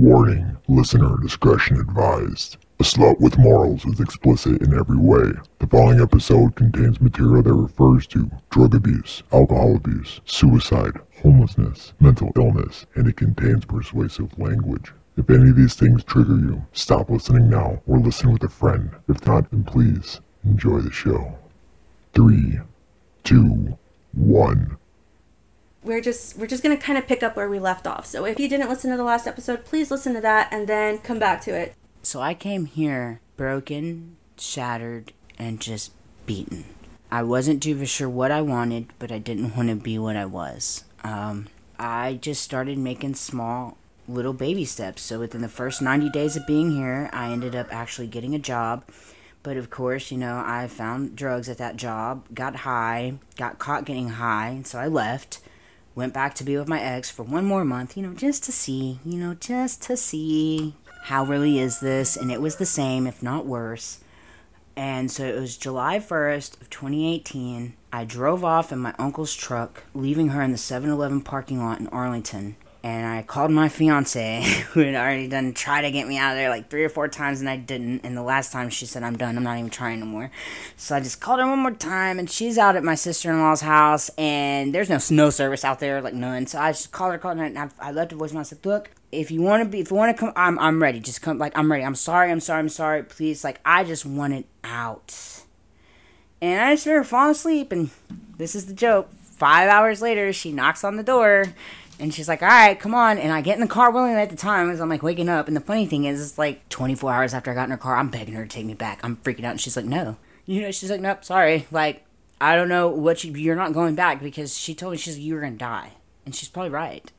Warning, listener discretion advised. A Slut with Morals is explicit in every way. The following episode contains material that refers to drug abuse, alcohol abuse, suicide, homelessness, mental illness, and it contains persuasive language. If any of these things trigger you, stop listening now or listen with a friend. If not, then please enjoy the show. 3, 2, 1. We're just going to kind of pick up where we left off. So if you didn't listen to the last episode, please listen to that and then come back to it. So I came here broken, shattered, and just beaten. I wasn't too sure what I wanted, but I didn't want to be what I was. I just started making small little baby steps. So within the first 90 days of being here, I ended up actually getting a job. But of course, you know, I found drugs at that job, got high, got caught getting high, so I left. Went back to be with my ex for one more month, you know, just to see how really is this. And it was the same, if not worse. And so it was July 1st of 2018. I drove off in my uncle's truck, leaving her in the 7-Eleven parking lot in Arlington. And I called my fiance, who had already done try to get me out of there like 3 or 4 times, and I didn't. And the last time she said, "I'm done. I'm not even trying no more." So I just called her one more time, and she's out at my sister-in-law's house, and there's no snow service out there, like none. So I just called her, and I left a voicemail. I said, "Look, if you want to come, I'm ready. Just come. Like I'm ready. I'm sorry. Please, like I just want it out." And I just remember falling asleep, and this is the joke. 5 hours later, she knocks on the door. And she's like, "All right, come on." And I get in the car willingly at the time as I'm like waking up. And the funny thing is, it's like 24 hours after I got in her car, I'm begging her to take me back. I'm freaking out. And she's like, "No." You know, she's like, "Nope, sorry. Like, I don't know what you're not going back," because she told me, she's like, "You were going to die." And she's probably right.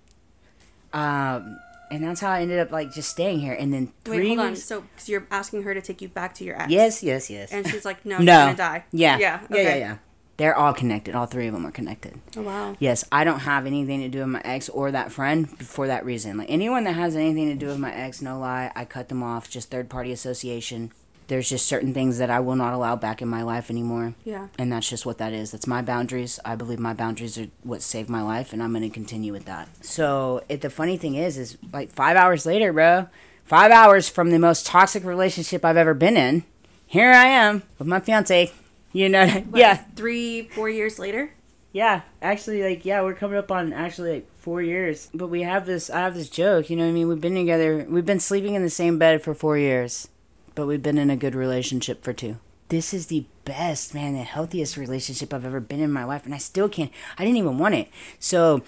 And that's how I ended up like just staying here. And then wait, hold on. So you're asking her to take you back to your ex? Yes. And she's like, "No, you're going to die." Yeah. Okay. Yeah. They're all connected. All three of them are connected. Oh, wow. Yes, I don't have anything to do with my ex or that friend for that reason. Like, anyone that has anything to do with my ex, no lie, I cut them off. Just third-party association. There's just certain things that I will not allow back in my life anymore. Yeah. And that's just what that is. That's my boundaries. I believe my boundaries are what saved my life, and I'm going to continue with that. So, the funny thing is like 5 hours later, bro, 5 hours from the most toxic relationship I've ever been in, here I am with my fiancé. You know, what, yeah. 3-4 years later? Yeah. Actually, like, yeah, we're coming up on actually like 4 years. But I have this joke, you know what I mean? We've been together, we've been sleeping in the same bed for 4 years. But we've been in a good relationship for 2. This is the best, man, the healthiest relationship I've ever been in my life. And I didn't even want it. So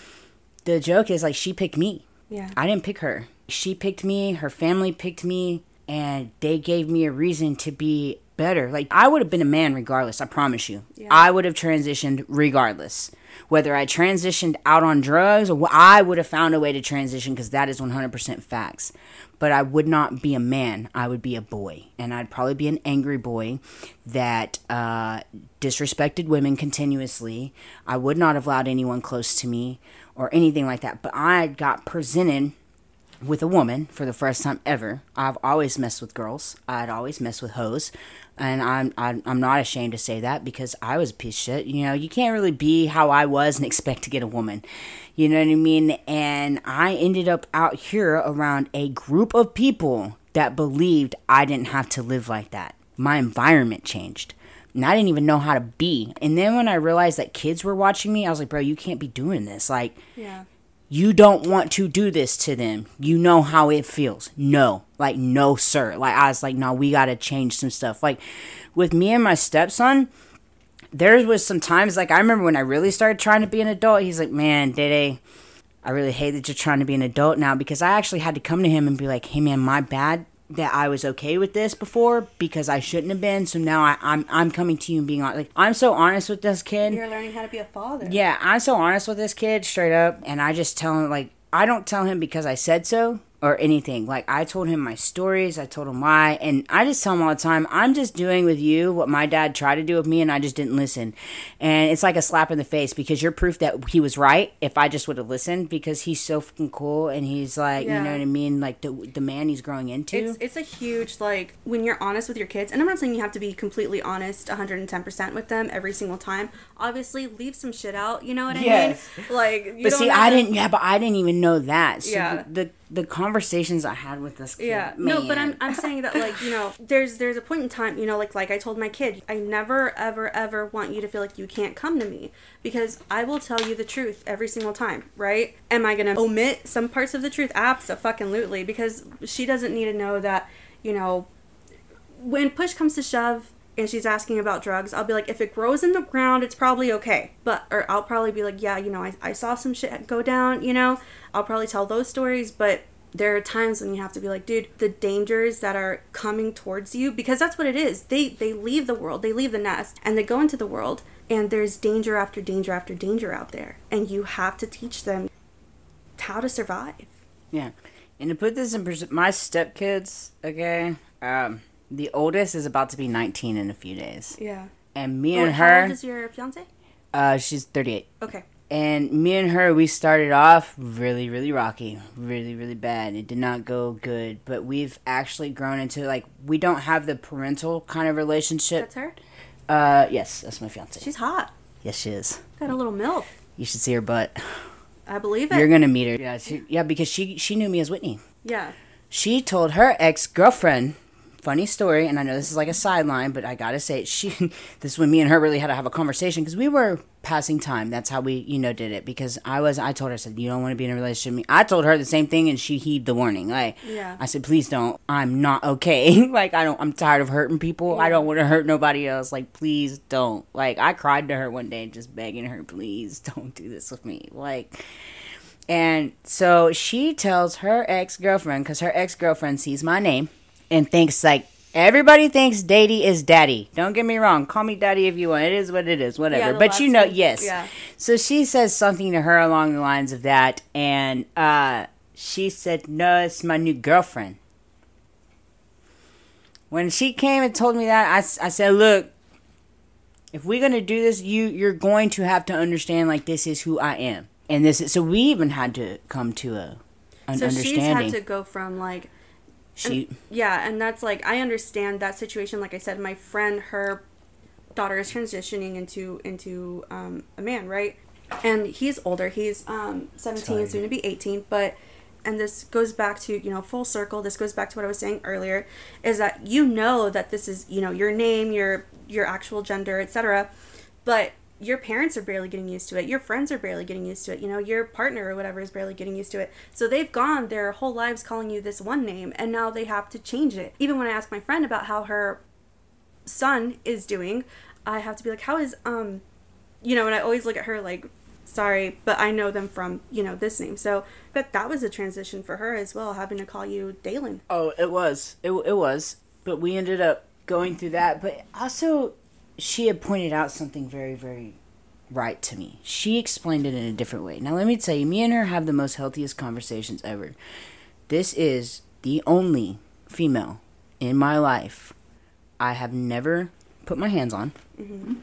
the joke is, like, she picked me. Yeah. I didn't pick her. She picked me, her family picked me, and they gave me a reason to be better. Like, I would have been a man regardless, I promise you. Yeah. I would have transitioned regardless. Whether I transitioned out on drugs, or I would have found a way to transition, because that is 100% facts. But I would not be a man. I would be a boy. And I'd probably be an angry boy that disrespected women continuously. I would not have allowed anyone close to me or anything like that. But I got presented with a woman for the first time ever. I've always messed with girls. I'd always messed with hoes. And I'm not ashamed to say that, because I was a piece of shit. You know, you can't really be how I was and expect to get a woman. You know what I mean? And I ended up out here around a group of people that believed I didn't have to live like that. My environment changed. And I didn't even know how to be. And then when I realized that kids were watching me, I was like, bro, you can't be doing this. Like, yeah. You don't want to do this to them. You know how it feels. No. Like, no, sir. Like, I was like, no, we got to change some stuff. Like, with me and my stepson, there was some times, like, I remember when I really started trying to be an adult, he's like, "Man, Dede, I really hate that you're trying to be an adult now," because I actually had to come to him and be like, "Hey, man, my bad that I was okay with this before, because I shouldn't have been. So now I'm coming to you and being honest." Like, I'm so honest with this kid. You're learning how to be a father. Yeah, I'm so honest with this kid, straight up. And I just tell him, like, I don't tell him because I said so or anything. Like, I told him my stories, I told him why, and I just tell him all the time, I'm just doing with you what my dad tried to do with me, and I just didn't listen. And it's like a slap in the face, because you're proof that he was right if I just would have listened, because he's so fucking cool, and he's like, yeah. You know what I mean, like the man he's growing into. It's a huge, like, when you're honest with your kids, and I'm not saying you have to be completely honest 110% with them every single time. Obviously, leave some shit out, you know what I mean? Like, you but don't see, I didn't even know that. So yeah. The the conversations I had with this kid. Yeah. Man. No, but I'm saying that, like, you know, there's a point in time, you know, like I told my kid, I never, ever, ever want you to feel like you can't come to me, because I will tell you the truth every single time, right? Am I going to omit some parts of the truth? Abso-fucking-lutely, because she doesn't need to know that, you know, when push comes to shove and she's asking about drugs, I'll be like, if it grows in the ground, it's probably okay. But, or I'll probably be like, yeah, you know, I saw some shit go down, you know, I'll probably tell those stories. But there are times when you have to be like, dude, the dangers that are coming towards you, because that's what it is. They leave the world, they leave the nest, and they go into the world, and there's danger after danger after danger out there. And you have to teach them how to survive. Yeah. And to put this in perspective, my stepkids, okay, the oldest is about to be 19 in a few days. Yeah. And me and her... How old is your fiancé? She's 38. Okay. And me and her, we started off really, really rocky. Really, really bad. It did not go good. But we've actually grown into, like, we don't have the parental kind of relationship. That's her? Yes. That's my fiancé. She's hot. Yes, she is. Got a little milf. You should see her butt. I believe it. You're going to meet her. Yeah, because she knew me as Whitney. Yeah. She told her ex-girlfriend... Funny story, and I know this is like a sideline, but I gotta say, this is when me and her really had to have a conversation, because we were passing time. That's how we, you know, did it, because I told her, I said, you don't want to be in a relationship with me. I told her the same thing, and she heaved the warning. Like, yeah. I said, please don't. I'm not okay. Like, I'm tired of hurting people. Yeah. I don't want to hurt nobody else. Like, please don't. Like, I cried to her one day, just begging her, please don't do this with me. Like... And so she tells her ex-girlfriend, because her ex-girlfriend sees my name, and thinks, like, everybody thinks Dady is Daddy. Don't get me wrong. Call me Daddy if you want. It is what it is. Whatever. Yeah, but you know, yes. Yeah. So she says something to her along the lines of that. And she said, no, it's my new girlfriend. When she came and told me that, I said, look, if we're going to do this, you're going to have to understand, like, this is who I am. And this is, so we even had to come to an understanding. So she's had to go from, like... and that's like, I understand that situation. Like I said, my friend, her daughter is transitioning into a man, right? And he's older. He's 17, soon to be 18. But, and this goes back to, you know, full circle. This goes back to what I was saying earlier, is that you know that this is, you know, your name, your actual gender, etc. But your parents are barely getting used to it. Your friends are barely getting used to it. You know, your partner or whatever is barely getting used to it. So they've gone their whole lives calling you this one name, and now they have to change it. Even when I ask my friend about how her son is doing, I have to be like, how is, you know, and I always look at her like, sorry, but I know them from, you know, this name. So, but that was a transition for her as well, having to call you Daelyn. Oh, it was. It was. But we ended up going through that. But also... She had pointed out something very, very right to me. She explained it in a different way. Now, let me tell you, me and her have the most healthiest conversations ever. This is the only female in my life I have never put my hands on, mm-hmm.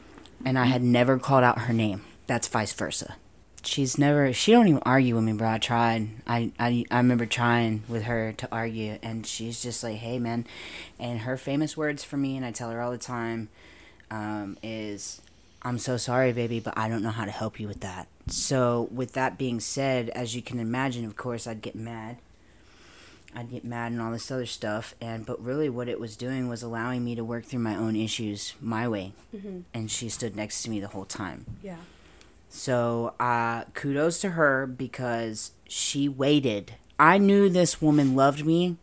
and I had never called out her name. That's vice versa. She don't even argue with me, bro. I tried. I remember trying with her to argue, and she's just like, hey, man. And her famous words for me, and I tell her all the time, is, I'm so sorry, baby, but I don't know how to help you with that. So with that being said, as you can imagine, of course, I'd get mad and all this other stuff. But really what it was doing was allowing me to work through my own issues my way. Mm-hmm. And she stood next to me the whole time. Yeah. So kudos to her, because she waited. I knew this woman loved me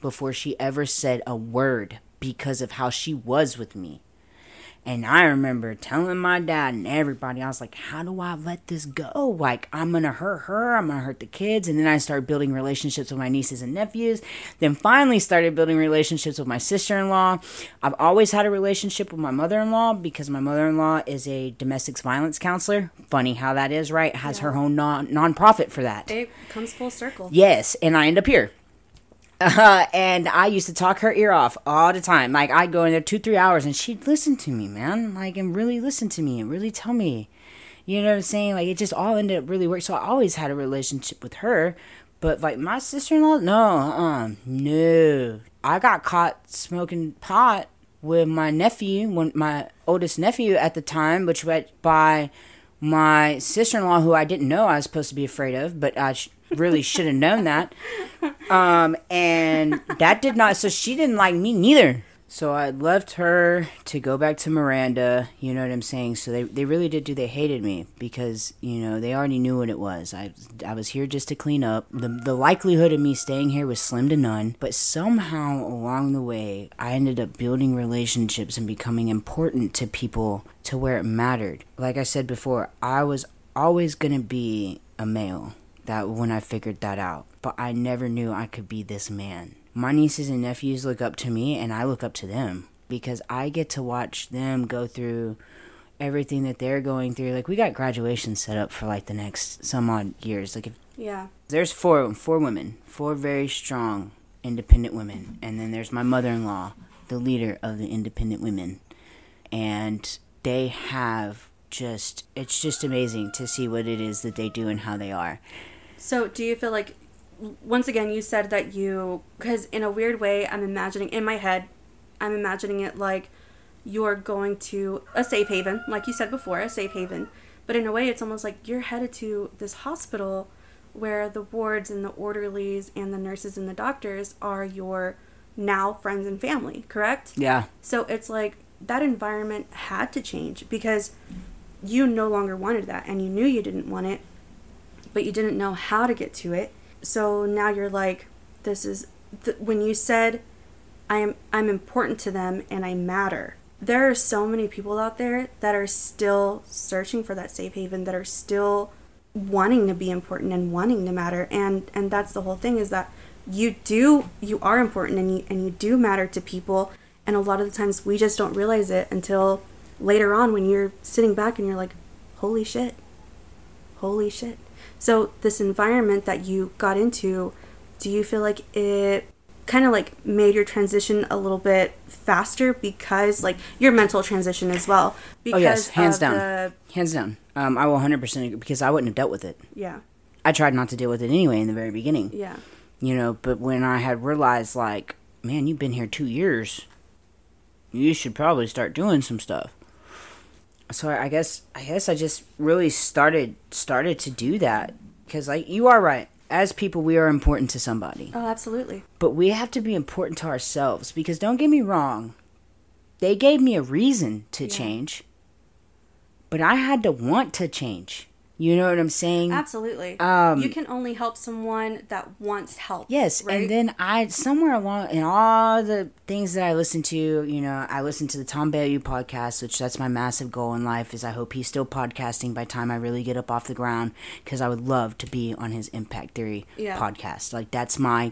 before she ever said a word because of how she was with me. And I remember telling my dad and everybody, I was like, how do I let this go? Like, I'm going to hurt her. I'm going to hurt the kids. And then I started building relationships with my nieces and nephews. Then finally started building relationships with my sister-in-law. I've always had a relationship with my mother-in-law, because my mother-in-law is a domestic violence counselor. Funny how that is, right? Has her own nonprofit for that. It comes full circle. Yes. And I end up here. And I used to talk her ear off all the time. Like, I'd go in there 2-3 hours, and she'd listen to me, man. Like, and really listen to me and really tell me. You know what I'm saying? Like, it just all ended up really working. So I always had a relationship with her. But, like, my sister-in-law, no. I got caught smoking pot with my nephew, my oldest nephew at the time, which went by my sister-in-law, who I didn't know I was supposed to be afraid of, but really should have known that. And that did not, so she didn't like me neither. So I left her to go back to Miranda, you know what I'm saying? So they really did do, they hated me because, you know, they already knew what it was. I was here just to clean up. The likelihood of me staying here was slim to none, but somehow along the way, I ended up building relationships and becoming important to people to where it mattered. Like I said before, I was always going to be a male, that when I figured that out, but I never knew I could be this man. My nieces and nephews look up to me, and I look up to them because I get to watch them go through everything that they're going through. Like, we got graduation set up for, like, the next some odd years. Like, if, yeah. There's four women, four very strong, independent women. And then there's my mother-in-law, the leader of the independent women. And they have just, it's just amazing to see what it is that they do and how they are. So do you feel like, once again, you said that you, because in a weird way, I'm imagining, in my head, I'm imagining it like you're going to a safe haven, like you said before, a safe haven. But in a way, it's almost like you're headed to this hospital where the wards and the orderlies and the nurses and the doctors are your now friends and family, correct? Yeah. So it's like that environment had to change because you no longer wanted that and you knew you didn't want it, but you didn't know how to get to it. So now you're like, this is, when you said, I'm important to them and I matter. There are so many people out there that are still searching for that safe haven, that are still wanting to be important and wanting to matter. And that's the whole thing, is that you are important and you do matter to people. And a lot of the times we just don't realize it until later on when you're sitting back and you're like, holy shit. So this environment that you got into, do you feel like it kind of like made your transition a little bit faster because like your mental transition as well? Because Hands down. I will 100% agree because I wouldn't have dealt with it. Yeah. I tried not to deal with it anyway in the very beginning. Yeah. You know, but when I had realized like, man, you've been here 2 years. You should probably start doing some stuff. So I guess I just really started to do that because, like, you are right. As people, we are important to somebody. Oh, absolutely. But we have to be important to ourselves because, don't get me wrong, they gave me a reason to change, but I had to want to change. You know what I'm saying? Absolutely. You can only help someone that wants help. Yes, right? And then I, somewhere along in all the things that I listen to, you know, I listen to the Tom Bilyeu podcast, which that's my massive goal in life, is I hope he's still podcasting by the time I really get up off the ground, because I would love to be on his Impact Theory podcast. Like, that's my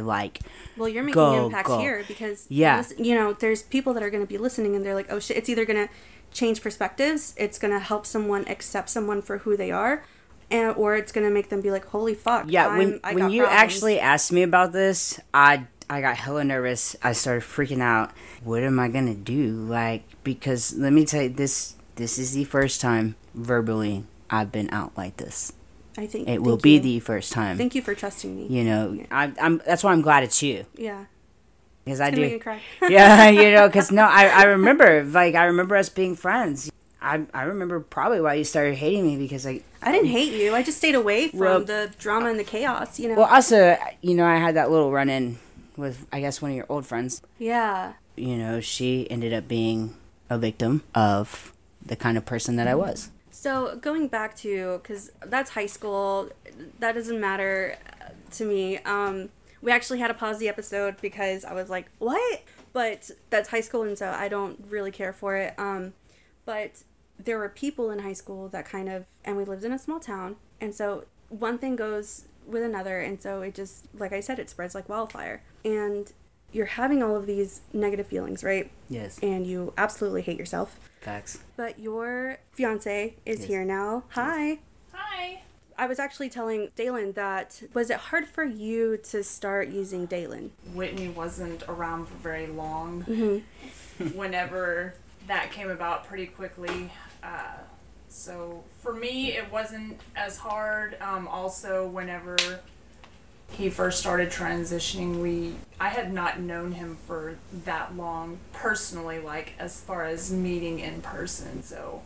like. Well, you're making an impact here because, you know, there's people that are going to be listening and they're like, oh shit, it's either going to change perspectives, it's going to help someone accept someone for who they are, and or it's going to make them be like, holy fuck. Yeah, when you actually asked me about this, I got hella nervous. I started freaking out. What am I going to do? Like, because let me tell you, this is the first time verbally I've been out like this. I think it will be the first time. Thank you for trusting me. You know, yeah. I'm that's why I'm glad it's you. Yeah. Because I do. Cry. Yeah, you know, because no, I remember, like, I remember us being friends. I remember probably why you started hating me because I didn't hate you. I just stayed away from the drama and the chaos, you know. Well, also, you know, I had that little run-in with, I guess, one of your old friends. Yeah. You know, she ended up being a victim of the kind of person that I was. So going back to, because that's high school, that doesn't matter to me. We actually had to pause the episode because I was like, what? But that's high school, and so I don't really care for it. But there were people in high school that kind of, and we lived in a small town, and so one thing goes with another, and so it just, like I said, it spreads like wildfire. And you're having all of these negative feelings, right? Yes. And you absolutely hate yourself. Facts. But your fiancé is here now. Hi. Hi. I was actually telling Daelyn that, was it hard for you to start using Daelyn? Whitney wasn't around for very long. Mm-hmm. Whenever that came about pretty quickly. So for me, it wasn't as hard. Also, whenever he first started transitioning, I had not known him for that long personally, like as far as meeting in person. So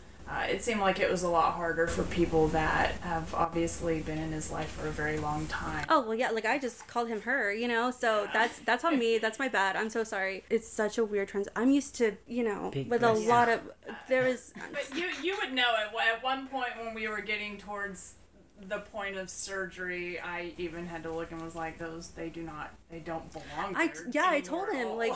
It seemed like it was a lot harder for people that have obviously been in his life for a very long time. Oh, well, yeah, like, I just called him her, you know, so yeah. that's on me. That's my bad. I'm so sorry. It's such a weird trend. I'm used to, you know, big with person. A lot of... There is... But you would know at one point when we were getting towards the point of surgery, I even had to look and was like, they don't belong there anymore. Yeah, I told him, like,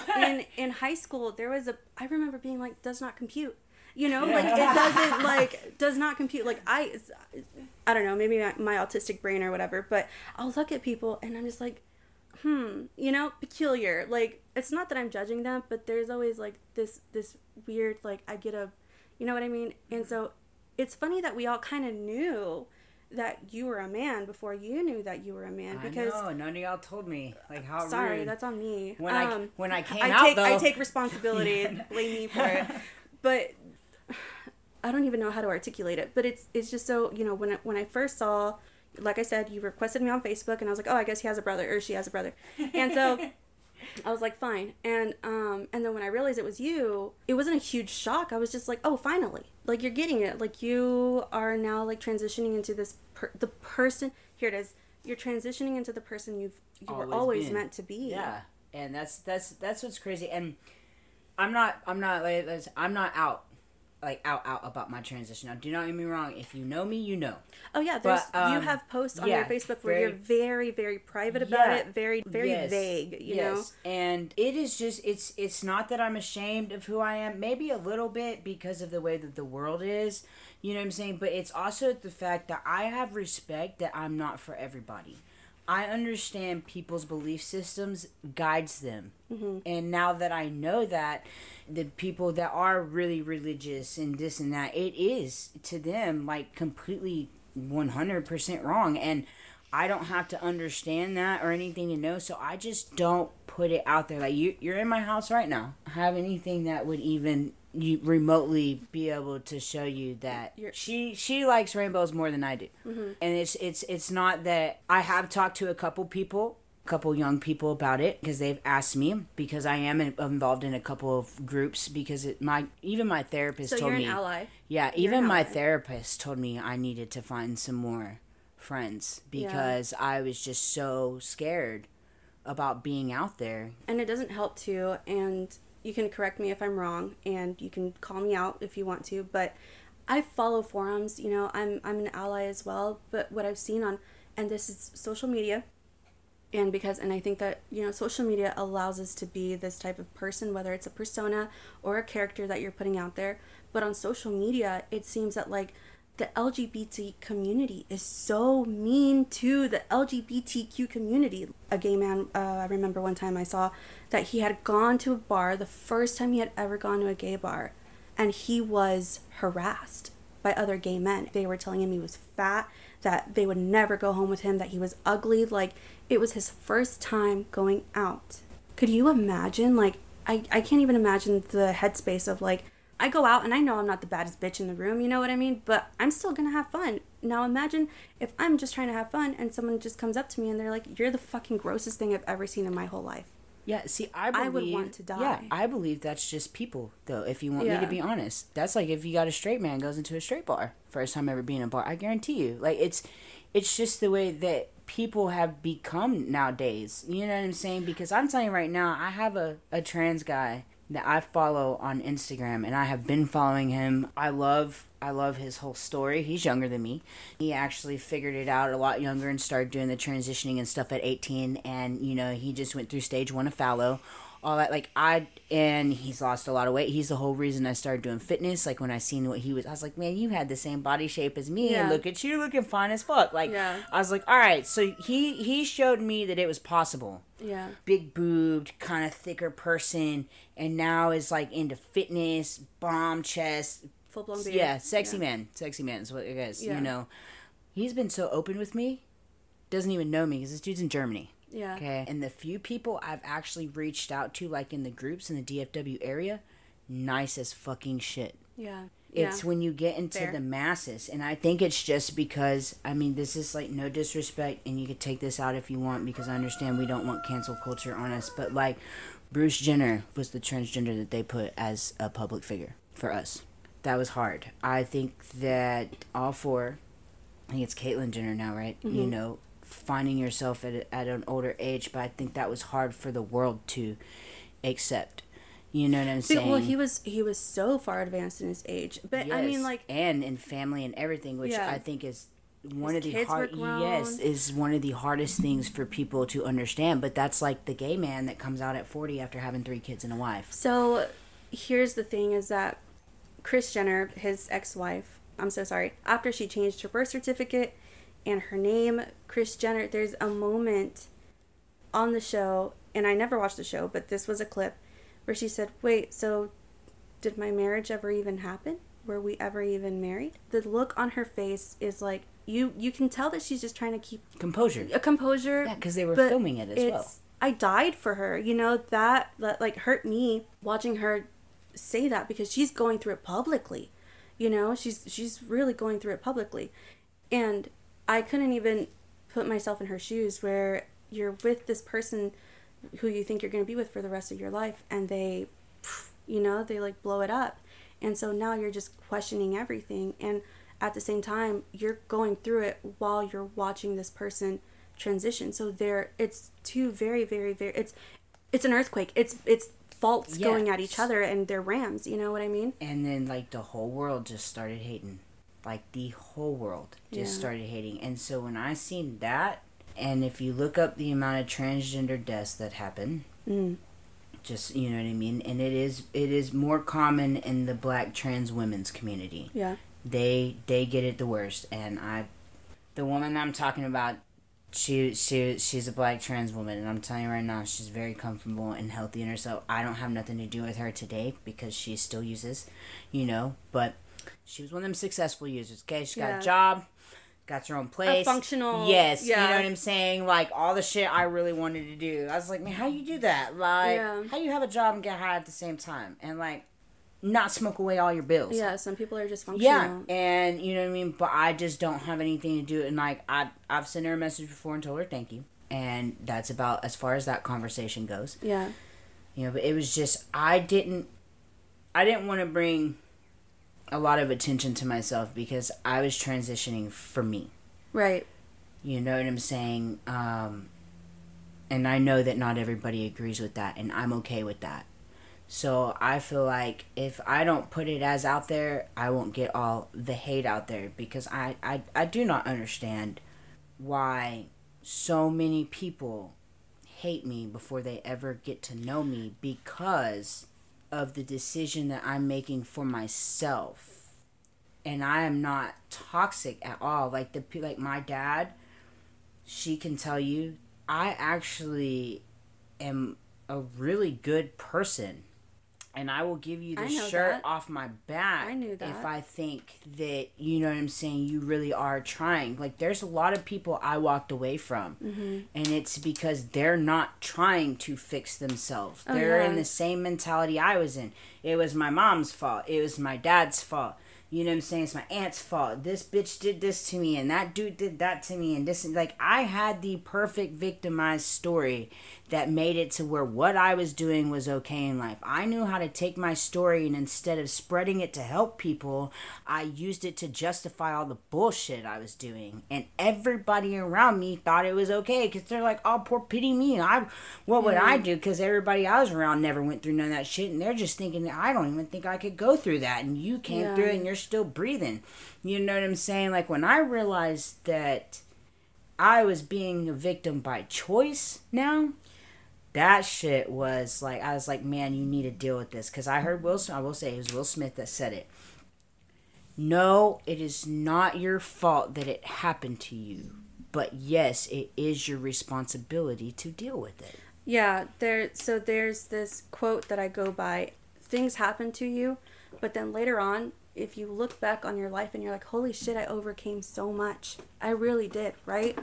in high school, there was a... I remember being like, does not compute. You know, like, it doesn't, like, does not compute. Like, I don't know, maybe my autistic brain or whatever, but I'll look at people and I'm just like, you know, peculiar. Like, it's not that I'm judging them, but there's always, like, this weird, like, I get a, you know what I mean? And so it's funny that we all kind of knew that you were a man before you knew that you were a man, because I know, none of y'all told me. Like, how sorry, rude. That's on me. When I came out, though. I take responsibility and blame me for it. But... I don't even know how to articulate it, but it's just so, you know, when I first saw, like I said, you requested me on Facebook, and I was like, oh, I guess he has a brother, or she has a brother. And so I was like, fine. And then when I realized it was you, it wasn't a huge shock. I was just like, oh, finally, like, you're getting it. Like, you are now, like, transitioning into this, the person, here it is. You're transitioning into the person you were always meant to be. Yeah. And that's what's crazy. And I'm not out. Like, out about my transition. Now, do not get me wrong. If you know me, you know. Oh, yeah. You have posts on your Facebook where you're very, very private about it. Very, very vague, you know? And it is just, it's not that I'm ashamed of who I am. Maybe a little bit because of the way that the world is. You know what I'm saying? But it's also the fact that I have respect that I'm not for everybody. I understand people's belief systems guides them. Mm-hmm. And now that I know that, the people that are really religious and this and that, it is, to them, like, completely 100% wrong. And I don't have to understand that or anything to know, so I just don't put it out there. Like, you're in my house right now. I have anything that would even... you remotely be able to show you that she likes rainbows more than I do. Mm-hmm. And it's not that I have talked to a couple young people about it, because they've asked me, because I am involved in a couple of groups, because even my therapist told me. So you're an ally. Yeah, even my therapist told me I needed to find some more friends, because I was just so scared about being out there. And it doesn't help too, and you can correct me if I'm wrong, and you can call me out if you want to, but I follow forums, you know, I'm an ally as well, but what I've seen on, and this is social media, and I think that, you know, social media allows us to be this type of person, whether it's a persona or a character that you're putting out there, but on social media, it seems that, like, the LGBT community is so mean to the LGBTQ community. A gay man, I remember one time I saw that he had gone to a bar, the first time he had ever gone to a gay bar, and he was harassed by other gay men. They were telling him he was fat, that they would never go home with him, that he was ugly. Like, it was his first time going out. Could you imagine? Like, I can't even imagine the headspace of, like, I go out and I know I'm not the baddest bitch in the room, you know what I mean? But I'm still gonna have fun. Now imagine if I'm just trying to have fun and someone just comes up to me and they're like, you're the fucking grossest thing I've ever seen in my whole life. Yeah, see, I would want to die. Yeah, I believe that's just people, though, if you want me to be honest. That's like if you got a straight man goes into a straight bar. First time ever being in a bar, I guarantee you. Like, it's just the way that people have become nowadays. You know what I'm saying? Because I'm telling you right now, I have a trans guy that I follow on Instagram, and I have been following him. I love his whole story. He's younger than me. He actually figured it out a lot younger and started doing the transitioning and stuff at 18, and, you know, he just went through stage 1 of fallow, all that. Like, and he's lost a lot of weight. He's the whole reason I started doing fitness. Like, when I seen what he was, I was like, man, you had the same body shape as me, and look at you, looking fine as fuck. Like, I was like, all right. So he showed me that it was possible. Yeah. Big boobed, kind of thicker person, and now is, like, into fitness, bomb chest, full blown beard. Yeah, sexy man. Sexy man is what it is. Yeah. You know, he's been so open with me. Doesn't even know me, because this dude's in Germany. Yeah. Okay. And the few people I've actually reached out to, like, in the groups in the DFW area, nice as fucking shit. Yeah. It's when you get into the masses, and I think it's just because, I mean, this is, like, no disrespect, and you could take this out if you want, because I understand we don't want cancel culture on us, but, like, Bruce Jenner was the transgender that they put as a public figure for us. that was hard. I think that all four, I think it's Caitlyn Jenner now, right? Mm-hmm. You know, finding yourself at an older age, but I think that was hard for the world to accept. You know what I'm saying? Well, he was so far advanced in his age, but yes, I mean, like, and in family and everything, which I think is one of the hardest things for people to understand. But that's like the gay man that comes out at 40 after having 3 kids and a wife. So here's the thing: is that Kris Jenner, his ex-wife, I'm so sorry, after she changed her birth certificate and her name, Kris Jenner, there's a moment on the show, and I never watched the show, but this was a clip where she said, wait, so did my marriage ever even happen? Were we ever even married? The look on her face is like, you can tell that she's just trying to keep... Composure. Yeah, because they were filming it as well. I died for her. You know, that like hurt me watching her say that, because she's going through it publicly. You know, she's really going through it publicly. And I couldn't even put myself in her shoes, where you're with this person who you think you're going to be with for the rest of your life, and they, you know, they like blow it up. And so now you're just questioning everything. And at the same time, you're going through it while you're watching this person transition. So it's two very, very, very, it's an earthquake. It's faults going at each other, and they're rams. You know what I mean? And then like the whole world just started hating. Like the whole world just started hating. And so when I seen that, and if you look up the amount of transgender deaths that happen, just, you know what I mean? And it is more common in the Black trans women's community. Yeah. They get it the worst. And the woman I'm talking about, she's a Black trans woman, and I'm telling you right now, she's very comfortable and healthy in herself. I don't have nothing to do with her today, because she still uses, you know, but she was one of them successful users, okay? She got a job. Got your own place. A functional. Yes. Yeah. You know what I'm saying? Like, all the shit I really wanted to do. I was like, man, how do you do that? Like, how do you have a job and get high at the same time? And, like, not smoke away all your bills. Yeah, some people are just functional. Yeah, and you know what I mean? But I just don't have anything to do. And, like, I've sent her a message before and told her thank you. And that's about as far as that conversation goes. Yeah. You know, but it was just, I didn't want to bring a lot of attention to myself, because I was transitioning for me. Right. You know what I'm saying? And I know that not everybody agrees with that, and I'm okay with that. So I feel like if I don't put it as out there, I won't get all the hate out there, because I do not understand why so many people hate me before they ever get to know me, because of the decision that I'm making for myself. And I am not toxic at all. Like my dad, she can tell you, I actually am a really good person, and I will give you the shirt off my back. I knew that. If I think that, you know what I'm saying, you really are trying. Like, there's a lot of people I walked away from, and it's because they're not trying to fix themselves. Oh, they're in the same mentality I was in. It was my mom's fault. It was my dad's fault. You know what I'm saying? It's my aunt's fault. This bitch did this to me, and that dude did that to me, and this, like, I had the perfect victimized story that made it to where what I was doing was okay in life. I knew how to take my story, and instead of spreading it to help people, I used it to justify all the bullshit I was doing. And everybody around me thought it was okay, because they're like, oh, poor pity me. What would I do? Because everybody I was around never went through none of that shit, and they're just thinking, I don't even think I could go through that, and you came through it, and you're still breathing. You know what I'm saying? Like, when I realized that I was being a victim by choice now, that shit was like, I was like, man, you need to deal with this. Because I heard I will say it was Will Smith that said it. No, it is not your fault that it happened to you, but yes, it is your responsibility to deal with it. Yeah, there's this quote that I go by, things happen to you, but then later on, if you look back on your life and you're like, holy shit, I overcame so much. I really did, right?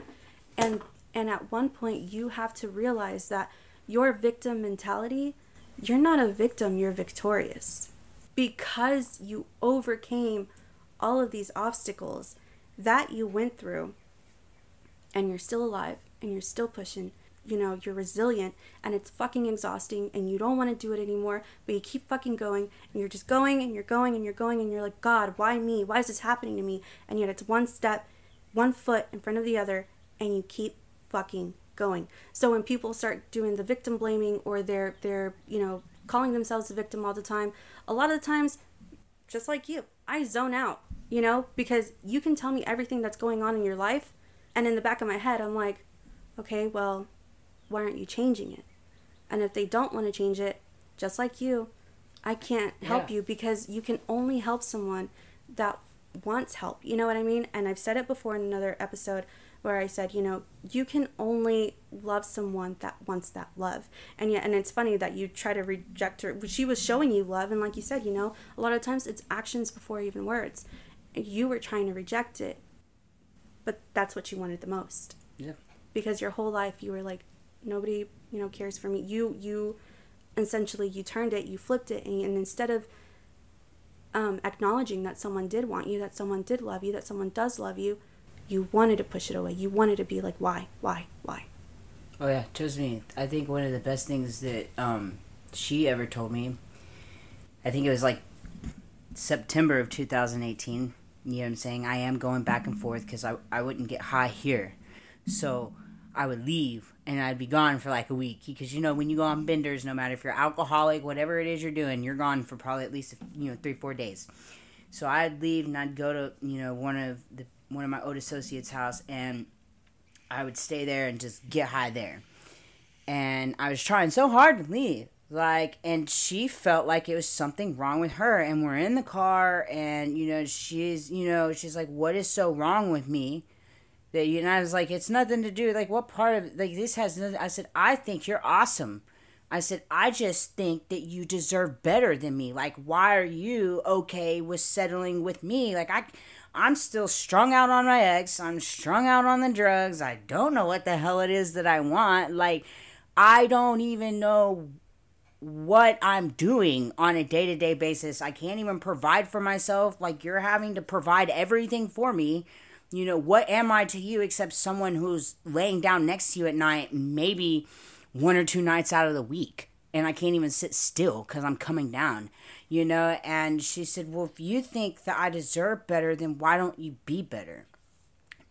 And at one point, you have to realize that your victim mentality, you're not a victim, you're victorious. Because you overcame all of these obstacles that you went through, and you're still alive, and you're still pushing, you know, you're resilient, and it's fucking exhausting and you don't want to do it anymore, but you keep fucking going, and you're just going and you're going and you're going, and you're like, God, why me? Why is this happening to me? And yet it's one step, one foot in front of the other, and you keep fucking going. So when people start doing the victim blaming, or they're you know, calling themselves the victim all the time, a lot of the times, just like you, I zone out, you know, because you can tell me everything that's going on in your life, and in the back of my head, I'm like, okay, well, why aren't you changing it? And if they don't want to change it, just like you, I can't help you, because you can only help someone that wants help. You know what I mean? And I've said it before in another episode where I said, you know, you can only love someone that wants that love. And yet, and it's funny that you try to reject her. She was showing you love. And like you said, you know, a lot of times it's actions before even words. You were trying to reject it, but that's what you wanted the most. Yeah. Because your whole life you were like, nobody, you know, cares for me. You essentially, you turned it, you flipped it. And instead of acknowledging that someone did want you, that someone did love you, that someone does love you, you wanted to push it away. You wanted to be like, why? Oh, yeah. Trust me. I think one of the best things that she ever told me, I think it was like September of 2018. You know what I'm saying? I am going back and forth because I wouldn't get high here. So I would leave and I'd be gone for like a week. Because, you know, when you go on benders, no matter if you're alcoholic, whatever it is you're doing, you're gone for probably at least, you know, 3-4 days. So I'd leave and I'd go to, you know, one of my old associates' house, and I would stay there and just get high there. And I was trying so hard to leave, like, and she felt like it was something wrong with her. And we're in the car, and, you know, she's like, what is so wrong with me? That you, and I was like, it's nothing to do, like, what part of, like, this has nothing. I said, I think you're awesome. I said, I just think that you deserve better than me. Like, why are you okay with settling with me? Like, I'm still strung out on my ex. I'm strung out on the drugs. I don't know what the hell it is that I want. Like, I don't even know what I'm doing on a day-to-day basis. I can't even provide for myself. Like, you're having to provide everything for me. You know, what am I to you except someone who's laying down next to you at night, maybe 1 or 2 nights out of the week? And I can't even sit still because I'm coming down, you know? And she said, well, if you think that I deserve better, then why don't you be better?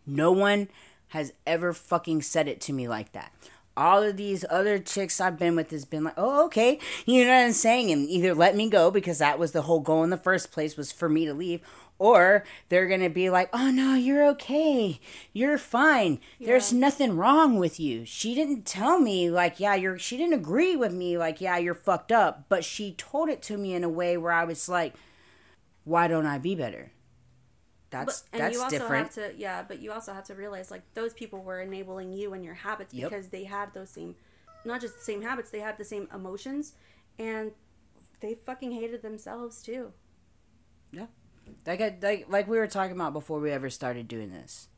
No one has ever fucking said it to me like that. All of these other chicks I've been with has been like, oh, okay. You know what I'm saying? And either let me go, because that was the whole goal in the first place, was for me to leave. Or they're going to be like, oh, no, you're okay. You're fine. Yeah. There's nothing wrong with you. She didn't tell me, like, yeah, she didn't agree with me, like, yeah, you're fucked up. But she told it to me in a way where I was like, why don't I be better? That's different. But you also have to realize, like, those people were enabling you and your habits, because they had those same, not just the same habits, they had the same emotions, and they fucking hated themselves too. Yeah. Like we were talking about before we ever started doing this.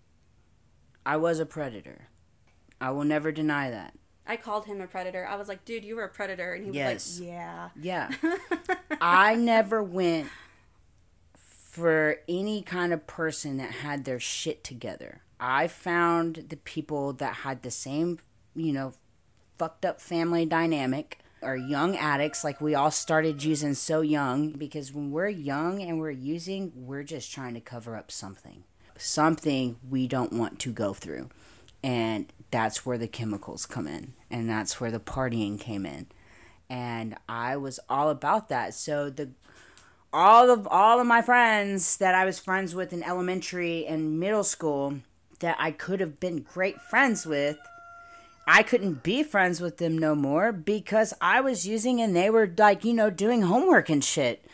I was a predator. I will never deny that. I called him a predator. I was like, dude, you were a predator. And he was like, yeah. I never went for any kind of person that had their shit together. I found the people that had the same, you know, fucked up family dynamic, or young addicts. Like, we all started using so young, because when we're young and we're using, we're just trying to cover up something we don't want to go through. And that's where the chemicals come in, and that's where the partying came in. And I was all about that. So all of my friends that I was friends with in elementary and middle school that I could have been great friends with, I couldn't be friends with them no more, because I was using and they were, like, you know, doing homework and shit.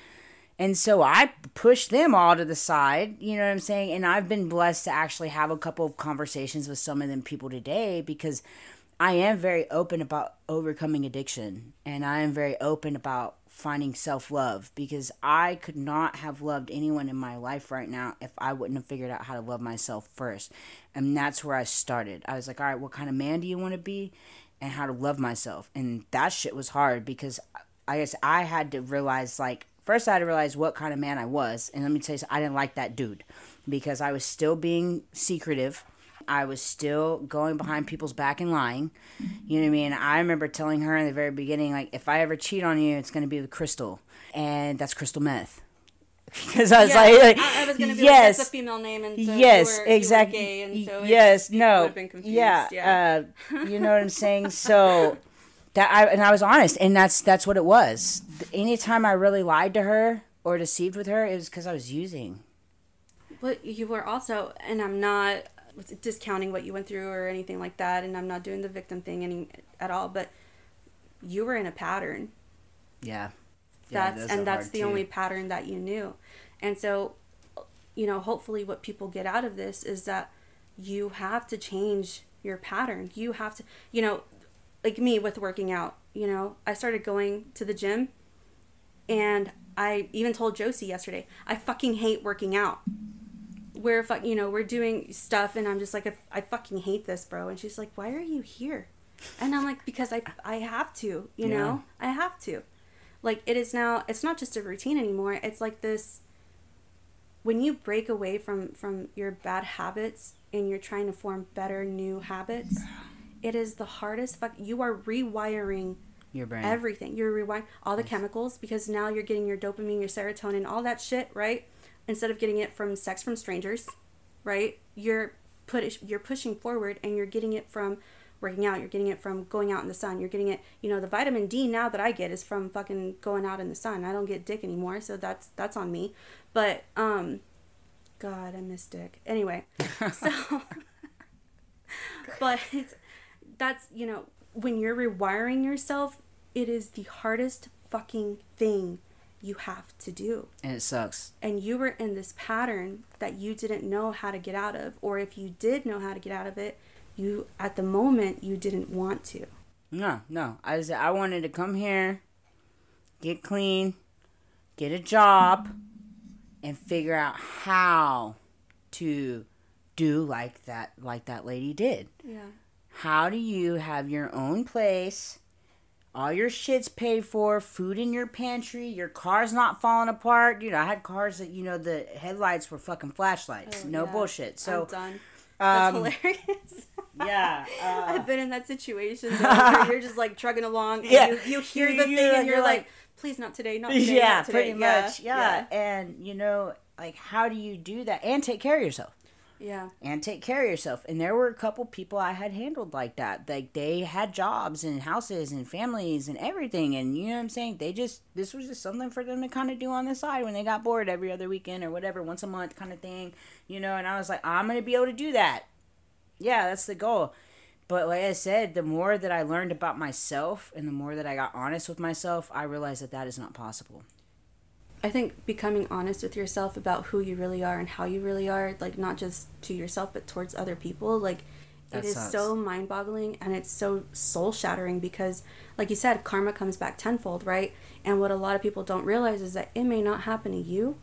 And so I pushed them all to the side, you know what I'm saying? And I've been blessed to actually have a couple of conversations with some of them people today, because I am very open about overcoming addiction, and I am very open about finding self-love, because I could not have loved anyone in my life right now if I wouldn't have figured out how to love myself first. And that's where I started. I was like, all right, what kind of man do you want to be, and how to love myself? And that shit was hard, because I guess I had to realize, like, first I had to realize what kind of man I was. And let me tell you, I didn't like that dude, because I was still being secretive. I was still going behind people's back and lying. You know what I mean? I remember telling her in the very beginning, like, if I ever cheat on you, it's going to be with Crystal. And that's Crystal Meth. Because I was like I was going to be yes, like, that's a female name, and so yes, you were, exactly. You were gay, and so yes, no, would have been confused. You know what I'm saying? So that I was honest, and that's what it was. Anytime I really lied to her or deceived with her, it was because I was using. But you were also, and I'm not discounting what you went through or anything like that, and I'm not doing the victim thing at all. But you were in a pattern. Yeah. That's the only pattern that you knew. And so, you know, hopefully what people get out of this is that you have to change your pattern. You have to, you know, like me with working out, you know, I started going to the gym, and I even told Josie yesterday, I fucking hate working out. We're doing stuff, and I'm just like, I fucking hate this, bro. And she's like, why are you here? And I'm like, because I have to, you know, I have to. Like, it is now, it's not just a routine anymore. It's like this, when you break away from your bad habits and you're trying to form better new habits, it is the hardest, you are rewiring your brain. Everything. You're rewiring all the chemicals, because now you're getting your dopamine, your serotonin, all that shit, right? Instead of getting it from sex from strangers, right? You're pushing forward, and you're getting it from working out, you're getting it from going out in the sun, you're getting it, you know, the vitamin D now that I get is from fucking going out in the sun. I don't get dick anymore, so that's on me. But God, I miss dick. Anyway, so but that's, you know, when you're rewiring yourself, it is the hardest fucking thing you have to do, and it sucks. And you were in this pattern that you didn't know how to get out of, or if you did know how to get out of it, you, at the moment, you didn't want to. No. I wanted to come here, get clean, get a job, and figure out how to do like that lady did. Yeah. How do you have your own place? All your shit's paid for, food in your pantry, your car's not falling apart. You know, I had cars that, you know, the headlights were fucking flashlights. Oh, no bullshit. So I'm done. That's hilarious. Yeah. I've been in that situation. So you're just like trugging along. And yeah. You hear the thing, and you're like, please, not today, not today. Yeah, not today. Pretty much. Yeah. And, you know, like, how do you do that? And take care of yourself. Yeah. And take care of yourself. And there were a couple people I had handled like that. Like, they had jobs and houses and families and everything. And, you know what I'm saying? This was just something for them to kind of do on the side when they got bored every other weekend or whatever, once a month kind of thing. You know, and I was like, I'm going to be able to do that. Yeah, that's the goal. But like I said, the more that I learned about myself and the more that I got honest with myself, I realized that is not possible. I think becoming honest with yourself about who you really are and how you really are, like, not just to yourself, but towards other people, like, it is so mind-boggling, and it's so soul-shattering, because, like you said, karma comes back tenfold, right? And what a lot of people don't realize is that it may not happen to you,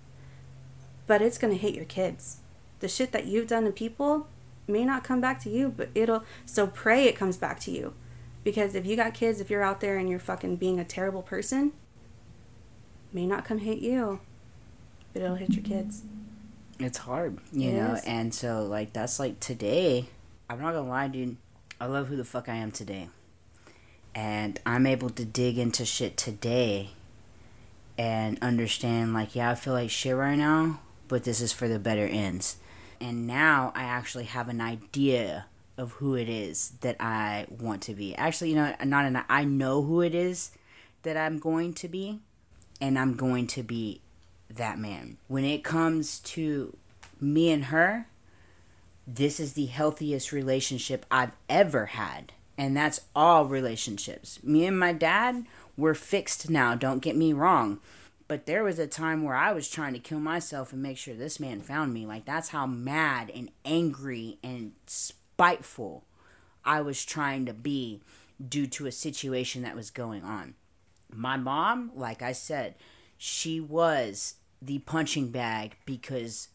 but it's going to hit your kids. The shit that you've done to people may not come back to you, but it'll, so pray it comes back to you, because if you got kids, if you're out there and you're fucking being a terrible person, may not come hit you, but it'll hit your kids. It's hard, you know, and so, like, that's, like, today, I'm not gonna lie, dude, I love who the fuck I am today, and I'm able to dig into shit today and understand, like, yeah, I feel like shit right now, but this is for the better ends, and now I actually have an idea of who it is that I want to be. Actually, you know, I know who it is that I'm going to be. And I'm going to be that man. When it comes to me and her, this is the healthiest relationship I've ever had. And that's all relationships. Me and my dad, we're fixed now. Don't get me wrong. But there was a time where I was trying to kill myself and make sure this man found me. Like, that's how mad and angry and spiteful I was trying to be due to a situation that was going on. My mom, like I said, she was the punching bag because,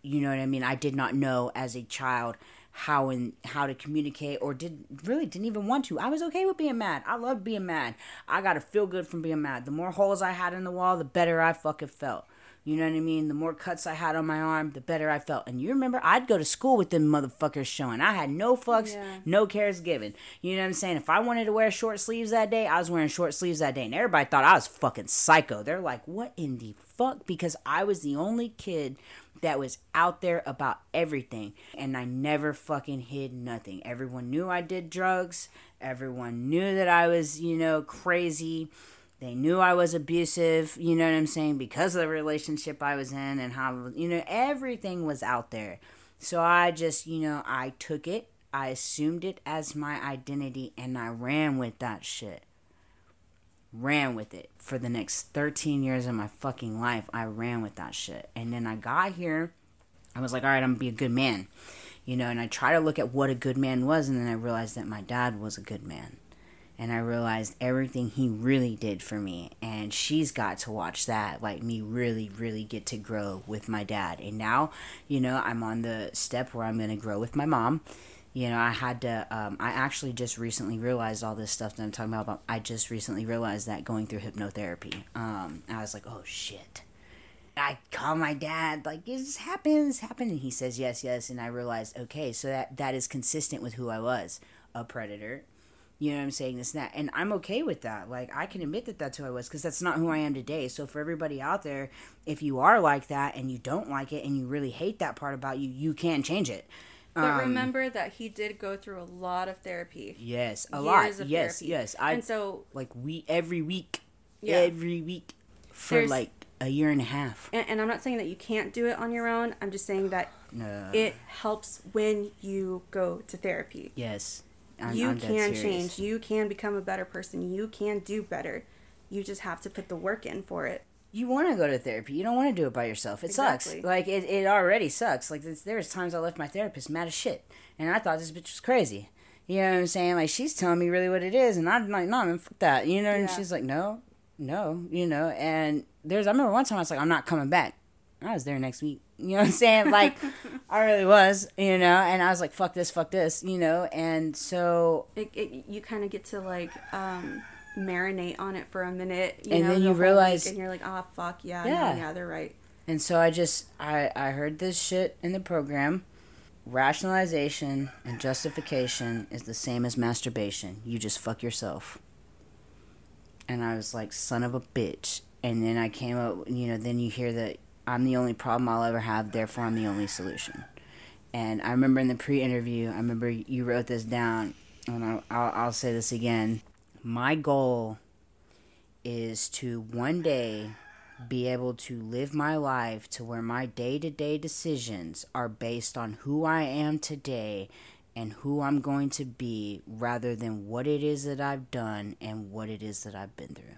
you know what I mean, I did not know as a child how to communicate, or didn't even want to. I was okay with being mad. I loved being mad. I got to feel good from being mad. The more holes I had in the wall, the better I fucking felt. You know what I mean? The more cuts I had on my arm, the better I felt. And you remember, I'd go to school with them motherfuckers showing. I had no fucks, no cares given. You know what I'm saying? If I wanted to wear short sleeves that day, I was wearing short sleeves that day. And everybody thought I was fucking psycho. They're like, what in the fuck? Because I was the only kid that was out there about everything. And I never fucking hid nothing. Everyone knew I did drugs. Everyone knew that I was, you know, crazy. They knew I was abusive, you know what I'm saying, because of the relationship I was in and how, you know, everything was out there. So I just, you know, I took it, I assumed it as my identity, and I ran with that shit. Ran with it for the next 13 years of my fucking life. I ran with that shit. And then I got here, I was like, all right, I'm going to be a good man, you know, and I try to look at what a good man was, and then I realized that my dad was a good man. And I realized everything he really did for me. And she's got to watch that, like me really, really get to grow with my dad. And now, you know, I'm on the step where I'm going to grow with my mom. You know, I had to, I actually just recently realized all this stuff that I'm talking about. I just recently realized that going through hypnotherapy. I was like, oh, shit. I call my dad, like, this happened. And he says, yes. And I realized, okay, so that is consistent with who I was, a predator. You know what I'm saying? This and that. And I'm okay with that. Like, I can admit that that's who I was, because that's not who I am today. So for everybody out there, if you are like that and you don't like it and you really hate that part about you, you can change it. But remember that he did go through a lot of therapy. Yes, a lot. Years of therapy. And so, like, every week for, like, a year and a half. And I'm not saying that you can't do it on your own. I'm just saying that it helps when you go to therapy. Yes. You can change. You can become a better person. You can do better. You just have to put the work in for it. You want to go to therapy. You don't want to do it by yourself. It sucks. Like, it already sucks. Like, there's times I left my therapist mad as shit. And I thought this bitch was crazy. You know what I'm saying? Like, she's telling me really what it is. And I'm like, no, man, fuck that. You know? Yeah. And she's like, no. You know? And I remember one time I was like, I'm not coming back. I was there next week. You know what I'm saying? Like, I really was, you know, and I was like, fuck this, you know, and so... You kind of get to, like, marinate on it for a minute, and then you realize... And you're like, oh, fuck, yeah, they're right. And so I just, I heard this shit in the program. Rationalization and justification is the same as masturbation. You just fuck yourself. And I was like, son of a bitch. And then I came up, you know, then you hear that... I'm the only problem I'll ever have, therefore I'm the only solution. And I remember in the pre-interview, I remember you wrote this down, and I'll say this again. My goal is to one day be able to live my life to where my day-to-day decisions are based on who I am today and who I'm going to be, rather than what it is that I've done and what it is that I've been through.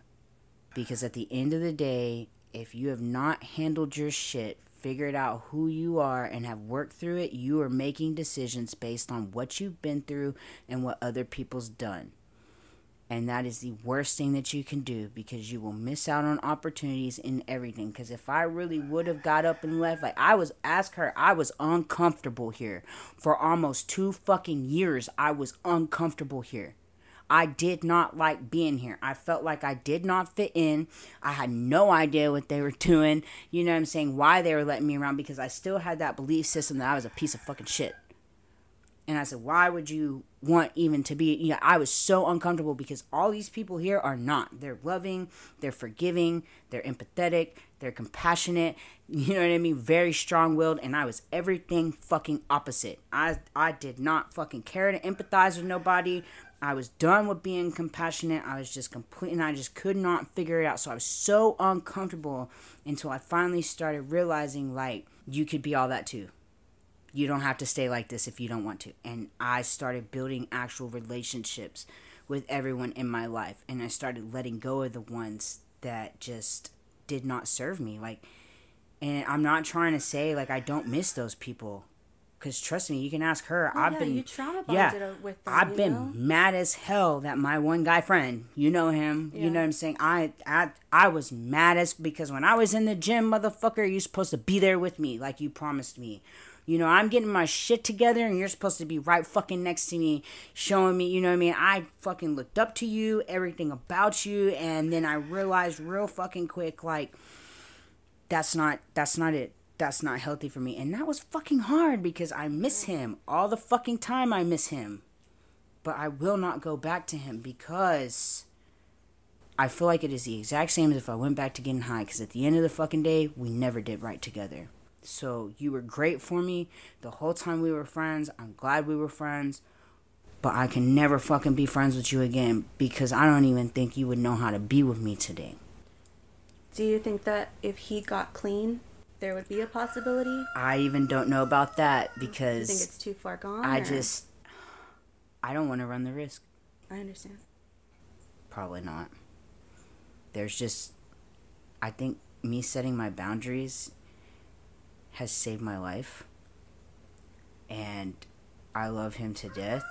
Because at the end of the day, if you have not handled your shit, figured out who you are, and have worked through it, you are making decisions based on what you've been through and what other people's done. And that is the worst thing that you can do, because you will miss out on opportunities in everything. Because if I really would have got up and left, like I was uncomfortable here. For almost 2 fucking years, I was uncomfortable here. I did not like being here. I felt like I did not fit in. I had no idea what they were doing. You know what I'm saying? Why they were letting me around, because I still had that belief system that I was a piece of fucking shit. And I said, why would you want even to be... You know, I was so uncomfortable, because all these people here are not. They're loving, they're forgiving, they're empathetic, they're compassionate, you know what I mean? Very strong-willed, and I was everything fucking opposite. I did not fucking care to empathize with nobody. I was done with being compassionate. I was just complete, and I just could not figure it out. So I was so uncomfortable until I finally started realizing, like, you could be all that too. You don't have to stay like this if you don't want to. And I started building actual relationships with everyone in my life. And I started letting go of the ones that just did not serve me. Like, and I'm not trying to say, like, I don't miss those people. Because trust me, you can ask her. Well, I've been mad as hell that my one guy friend, you know him, you know what I'm saying? I was mad as, because when I was in the gym, motherfucker, you're supposed to be there with me like you promised me. You know, I'm getting my shit together and you're supposed to be right fucking next to me, showing me, you know what I mean? I fucking looked up to you, everything about you, and then I realized real fucking quick, like, that's not it. That's not healthy for me. And that was fucking hard because I miss him. All the fucking time I miss him. But I will not go back to him because I feel like it is the exact same as if I went back to getting high. Because at the end of the fucking day, we never did right together. So you were great for me the whole time we were friends. I'm glad we were friends. But I can never fucking be friends with you again because I don't even think you would know how to be with me today. Do you think that if he got clean, there would be a possibility? I even don't know about that because... You think it's too far gone? I don't want to run the risk. I understand. Probably not. There's just... I think me setting my boundaries has saved my life. And I love him to death,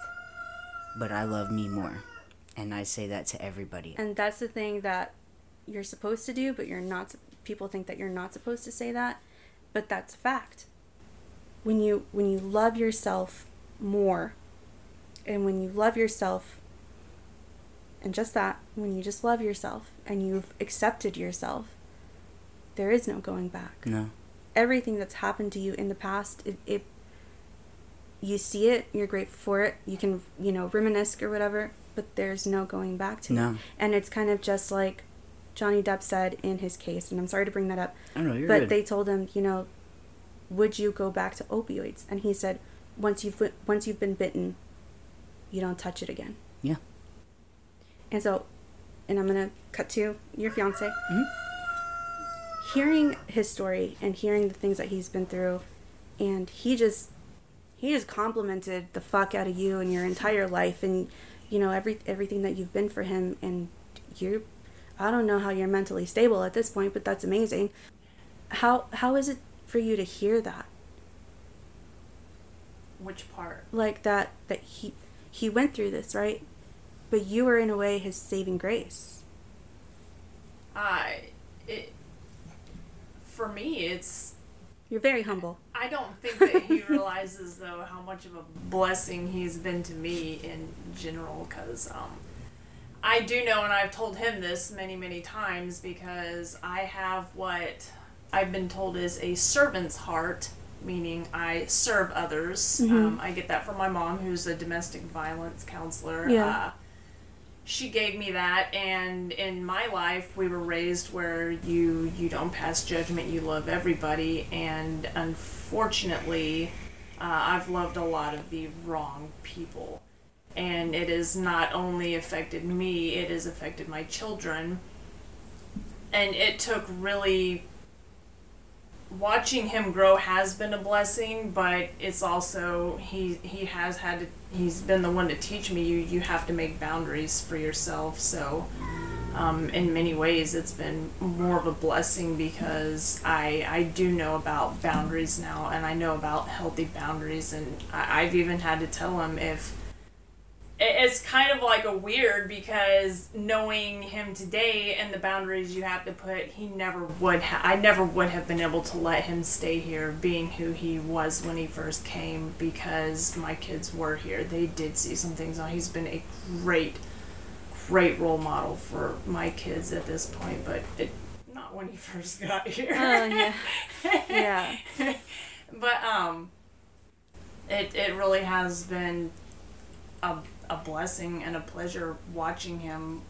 but I love me more. And I say that to everybody. And that's the thing that you're supposed to do, but you're not... People think that you're not supposed to say that, but that's a fact. When you love yourself more, and when you love yourself, and just that, when you just love yourself and you've accepted yourself, there is no going back. No. Everything that's happened to you in the past, if you see it, you're grateful for it, you can, reminisce or whatever, but there's no going back to it. And it's kind of just like Johnny Depp said in his case, and I'm sorry to bring that up, but they told him, would you go back to opioids? And he said, once you've been bitten, you don't touch it again. Yeah. And so, and I'm going to cut to your fiance. Mm-hmm. Hearing his story and hearing the things that he's been through, and he just complimented the fuck out of you and your entire life, and everything that you've been for him, and I don't know how you're mentally stable at this point, but that's amazing. How is it for you to hear that? Which part? Like that he went through this, right? But you were in a way his saving grace. For me, it's... You're very humble. I don't think that he realizes, though, how much of a blessing he's been to me in general, because, I do know, and I've told him this many, many times, because I have what I've been told is a servant's heart, meaning I serve others. Mm-hmm. I get that from my mom, who's a domestic violence counselor. Yeah. She gave me that, and in my life, we were raised where you don't pass judgment, you love everybody, and unfortunately, I've loved a lot of the wrong people. And it has not only affected me, it has affected my children. And it took really... Watching him grow has been a blessing, but it's also... He's been the one to teach me you have to make boundaries for yourself. So, in many ways, it's been more of a blessing because I do know about boundaries now, and I know about healthy boundaries. And I've even had to tell him if... It's kind of like a weird, because knowing him today and the boundaries you have to put, I never would have been able to let him stay here being who he was when he first came, because my kids were here. They did see some things. He's been a great, great role model for my kids at this point, but not when he first got here. Oh, yeah. Yeah. But it really has been a blessing and a pleasure watching him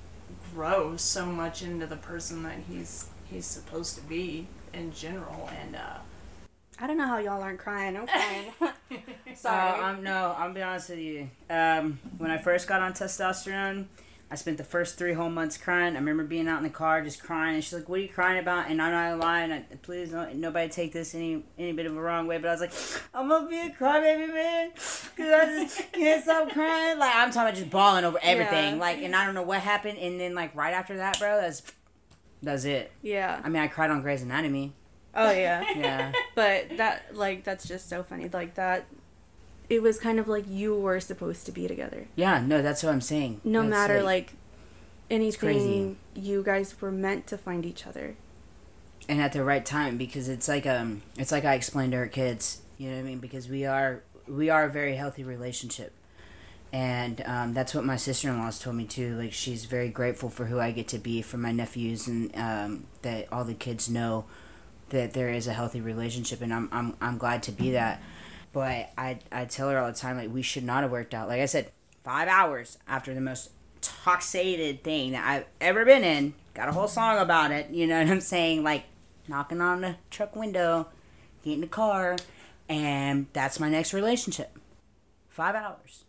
grow so much into the person that he's supposed to be in general. And I don't know how y'all aren't crying. I'm crying. Sorry. No, I'll be honest with you. When I first got on testosterone, I spent the first 3 whole months crying. I remember being out in the car just crying, and she's like, "What are you crying about?" And I'm not lying. Please, nobody take this any bit of a wrong way, but I was like, "I'm gonna be a crybaby, man, because I just can't stop crying." Like, I'm talking about just bawling over everything. Yeah. Like, and I don't know what happened. And then like right after that, bro, that's it. Yeah. I mean, I cried on Grey's Anatomy. Oh yeah. Yeah. But that that's just so funny. Like that. It was kind of like you were supposed to be together. Yeah, no, that's what I'm saying. No matter, like anything, you guys were meant to find each other. And at the right time, because it's like I explained to her kids, you know what I mean? Because we are a very healthy relationship. And that's what my sister-in-law's told me, too. Like, she's very grateful for who I get to be, for my nephews, and that all the kids know that there is a healthy relationship, and I'm glad to be that. But I tell her all the time, like, we should not have worked out. Like I said, 5 hours after the most toxicated thing that I've ever been in. Got a whole song about it. You know what I'm saying? Like, knocking on the truck window, get in the car, and that's my next relationship. 5 hours.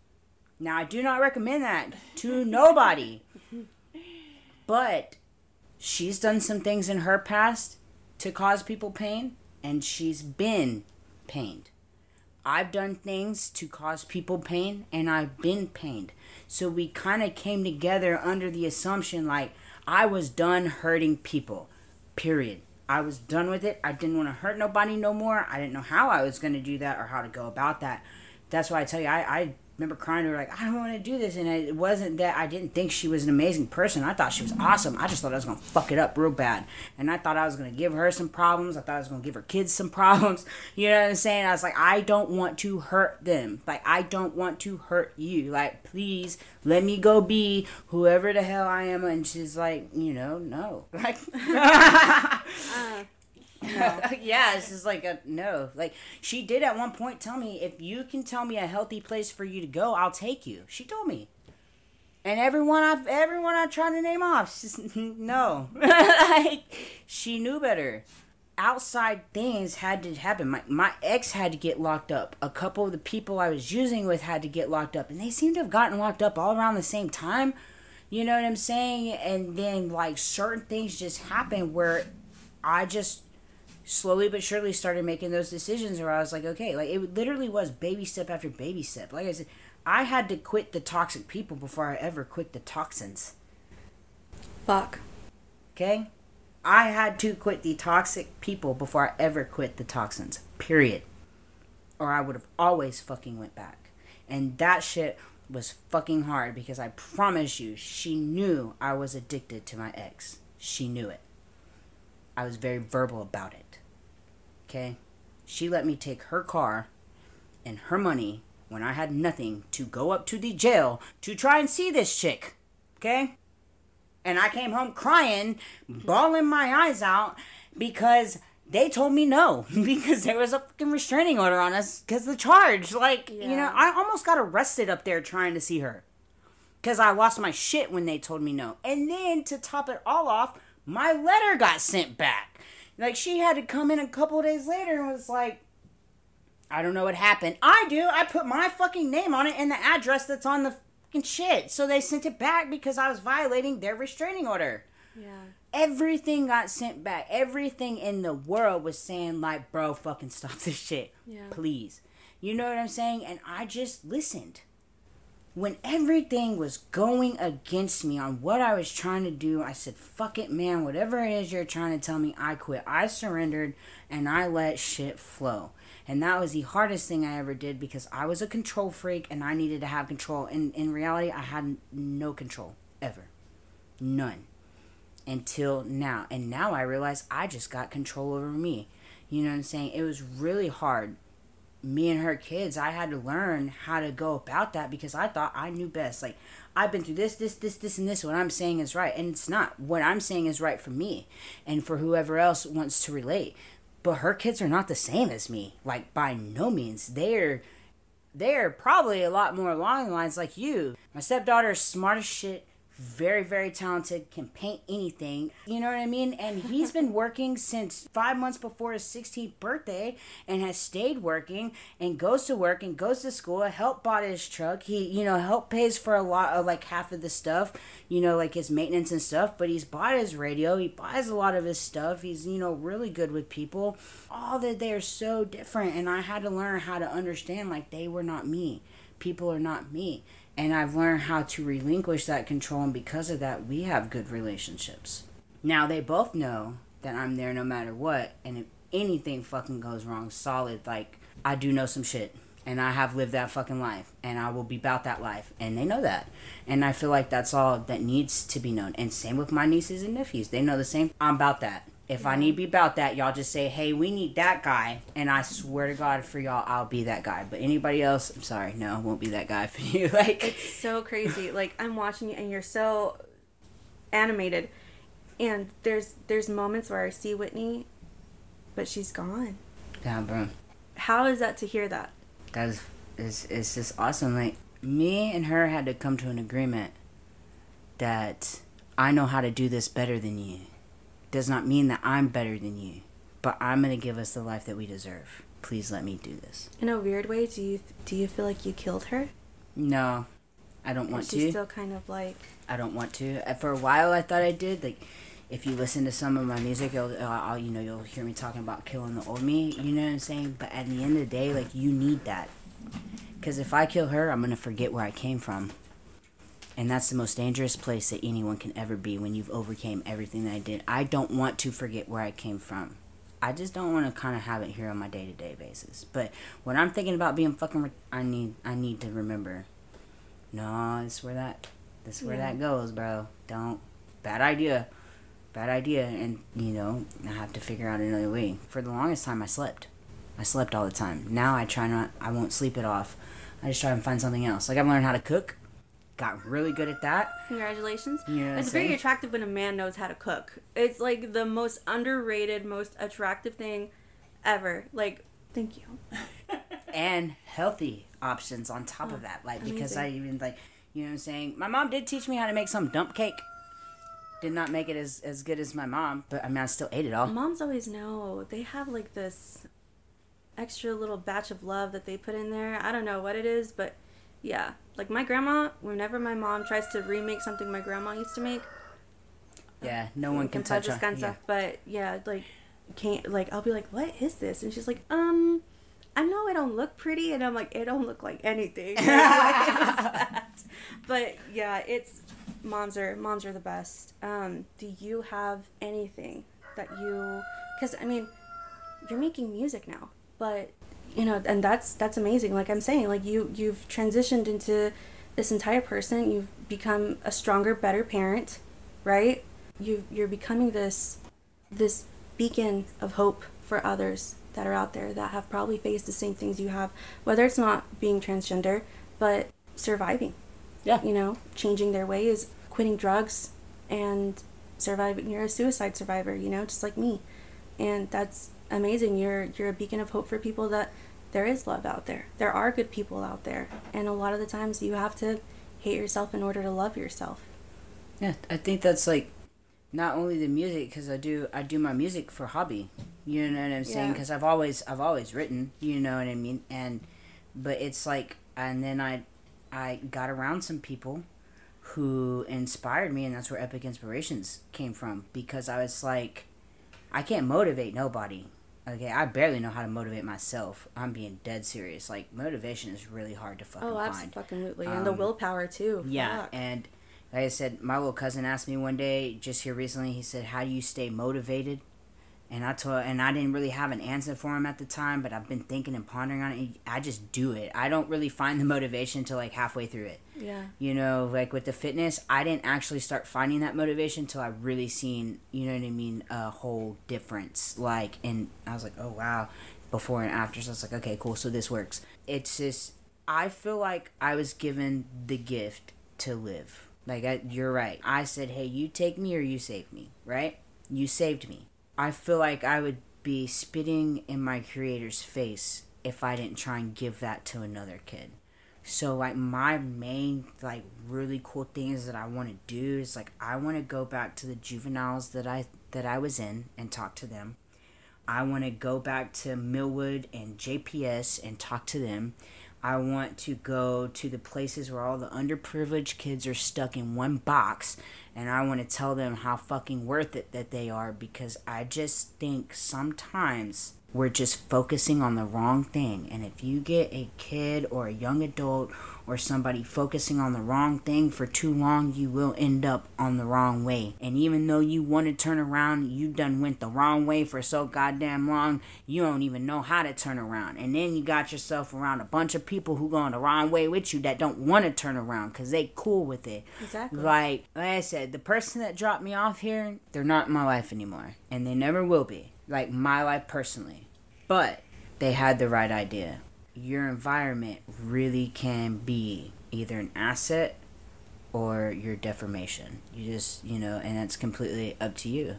Now, I do not recommend that to nobody. But she's done some things in her past to cause people pain, and she's been pained. I've done things to cause people pain, and I've been pained. So we kind of came together under the assumption, like, I was done hurting people, period. I was done with it. I didn't want to hurt nobody no more. I didn't know how I was going to do that or how to go about that. That's why I tell you, I remember crying to her, like, I don't want to do this. And it wasn't that I didn't think she was an amazing person. I thought she was awesome. I just thought I was going to fuck it up real bad. And I thought I was going to give her some problems. I thought I was going to give her kids some problems. You know what I'm saying? I was like, I don't want to hurt them. Like, I don't want to hurt you. Like, please let me go be whoever the hell I am. And she's like, you know, no. Like, no. Yeah, this is like a no. Like, she did at one point tell me, if you can tell me a healthy place for you to go, I'll take you. She told me. And everyone I tried to name off, just, no. Like, she knew better. Outside things had to happen. My ex had to get locked up. A couple of the people I was using with had to get locked up, and they seemed to have gotten locked up all around the same time. You know what I'm saying? And then, like, certain things just happened where I just slowly but surely started making those decisions where I was like, okay, like, it literally was baby step after baby step. Like I said, I had to quit the toxic people before I ever quit the toxins. Fuck. Okay? I had to quit the toxic people before I ever quit the toxins. Period. Or I would have always fucking went back. And that shit was fucking hard, because I promise you, she knew I was addicted to my ex. She knew it. I was very verbal about it. Okay, she let me take her car and her money when I had nothing to go up to the jail to try and see this chick. Okay, and I came home crying, bawling my eyes out, because they told me no, because there was a fucking restraining order on us because the charge. Like, yeah. You know, I almost got arrested up there trying to see her because I lost my shit when they told me no. And then to top it all off, my letter got sent back. Like, she had to come in a couple of days later and was like, I don't know what happened. I do. I put my fucking name on it and the address that's on the fucking shit. So they sent it back because I was violating their restraining order. Yeah. Everything got sent back. Everything in the world was saying, like, bro, fucking stop this shit. Yeah. Please. You know what I'm saying? And I just listened. When everything was going against me on what I was trying to do, I said, fuck it, man. Whatever it is you're trying to tell me, I quit. I surrendered, and I let shit flow. And that was the hardest thing I ever did, because I was a control freak, and I needed to have control. And in reality, I had no control, ever. None. Until now. And now I realize I just got control over me. You know what I'm saying? It was really hard. Me and her kids, I had to learn how to go about that, because I thought I knew best. Like, I've been through this, and this. What I'm saying is right. And it's not. What I'm saying is right for me and for whoever else wants to relate. But her kids are not the same as me. Like, by no means. They're probably a lot more along the lines like you. My stepdaughter is smart as shit. Very, very talented, can paint anything, you know what I mean? And he's been working since 5 months before his 16th birthday, and has stayed working, and goes to work, and goes to school, helped bought his truck. He, you know, helped pays for a lot of, like, half of the stuff, you know, like his maintenance and stuff, but he's bought his radio, he buys a lot of his stuff, he's, you know, really good with people. All that, they're so different, and I had to learn how to understand, like, they were not me. People are not me. And I've learned how to relinquish that control, and because of that, we have good relationships. Now, they both know that I'm there no matter what, and if anything fucking goes wrong, solid, like, I do know some shit, and I have lived that fucking life, and I will be about that life, and they know that. And I feel like that's all that needs to be known. And same with my nieces and nephews. They know the same. I'm about that. If I need to be about that, y'all just say, hey, we need that guy. And I swear to God, for y'all, I'll be that guy. But anybody else, I'm sorry, no, I won't be that guy for you. Like, it's so crazy. Like, I'm watching you, and you're so animated. And there's moments where I see Whitney, But she's gone. Yeah, bro. How is that to hear that? That's it's just awesome. Like, me and her had to come to an agreement that I know how to do this better than you. Does not mean that I'm better than you, but I'm going to give us the life that we deserve. Please let me do this. In a weird way, do you feel like you killed her? No, I don't want to. She's still kind of like... I don't want to. For a while, I thought I did. Like, if you listen to some of my music, you'll hear me talking about killing the old me. You know what I'm saying? But at the end of the day, like, you need that. Because if I kill her, I'm going to forget where I came from. And that's the most dangerous place that anyone can ever be, when you've overcame everything that I did. I don't want to forget where I came from. I just don't want to kind of have it here on my day-to-day basis. But when I'm thinking about being fucking... I need to remember. No, this is where that goes, bro. Don't. Bad idea. And, you know, I have to figure out another way. For the longest time, I slept all the time. Now I won't sleep it off. I just try and find something else. Like, I've learned how to cook. Got really good at that. Congratulations. You know, it's very attractive when a man knows how to cook. It's like the most underrated, most attractive thing ever. Like, thank you. And healthy options on top of that. Like, amazing. Because I even, like, you know what I'm saying? My mom did teach me how to make some dump cake. Did not make it as good as my mom, but I mean, I still ate it all. Moms always know. They have like this extra little batch of love that they put in there. I don't know what it is, but yeah. Like, my grandma, whenever my mom tries to remake something my grandma used to make, yeah, no one can touch on it. Yeah. But yeah, like, can't, like, I'll be like, what is this? And she's like, I know it don't look pretty, and I'm like, it don't look like anything. Like, that. But yeah, it's moms are the best. Do you have anything that you? Because I mean, you're making music now, but. You know, and that's amazing. Like I'm saying, like you've transitioned into this entire person. You've become a stronger, better parent, right? You're becoming this beacon of hope for others that are out there that have probably faced the same things you have, whether it's not being transgender, but surviving. Yeah. You know, changing their ways, quitting drugs, and surviving. You're a suicide survivor, you know, just like me, and that's. Amazing. You're a beacon of hope for people that there is love out there. There are good people out there. And a lot of the times you have to hate yourself in order to love yourself. Yeah, I think that's like not only the music, cuz I do my music for hobby. You know what I'm saying? Yeah. Cuz I've always written, you know what I mean? But it's like, and then I got around some people who inspired me, and that's where Epic Inspirations came from, because I was like, I can't motivate nobody. Okay, I barely know how to motivate myself. I'm being dead serious. Like, motivation is really hard to fucking find. Oh, absolutely. And the willpower, too. Yeah, fuck. And like I said, my little cousin asked me one day, just here recently, he said, how do you stay motivated? And I didn't really have an answer for him at the time, but I've been thinking and pondering on it. And I just do it. I don't really find the motivation till like halfway through it. Yeah. You know, like with the fitness, I didn't actually start finding that motivation till I really seen, you know what I mean, a whole difference. Like, and I was like, oh wow, before and after. So I was like, okay, cool. So this works. It's just, I feel like I was given the gift to live. Like, you're right. I said, hey, you take me or you save me, right? You saved me. I feel like I would be spitting in my creator's face if I didn't try and give that to another kid. So, like, my main, like, really cool thing is that I want to do is, like, I want to go back to the juveniles that I was in and talk to them. I want to go back to Millwood and JPS and talk to them. I want to go to the places where all the underprivileged kids are stuck in one box, and I want to tell them how fucking worth it that they are, because I just think sometimes we're just focusing on the wrong thing. And if you get a kid or a young adult or somebody focusing on the wrong thing for too long, you will end up on the wrong way. And even though you want to turn around, you done went the wrong way for so goddamn long, you don't even know how to turn around. And then you got yourself around a bunch of people who going the wrong way with you that don't want to turn around because they cool with it. Exactly. Like I said, the person that dropped me off here, they're not in my life anymore. And they never will be. Like, my life personally. But they had the right idea. Your environment really can be either an asset or your deformation. You just, you know, and it's completely up to you.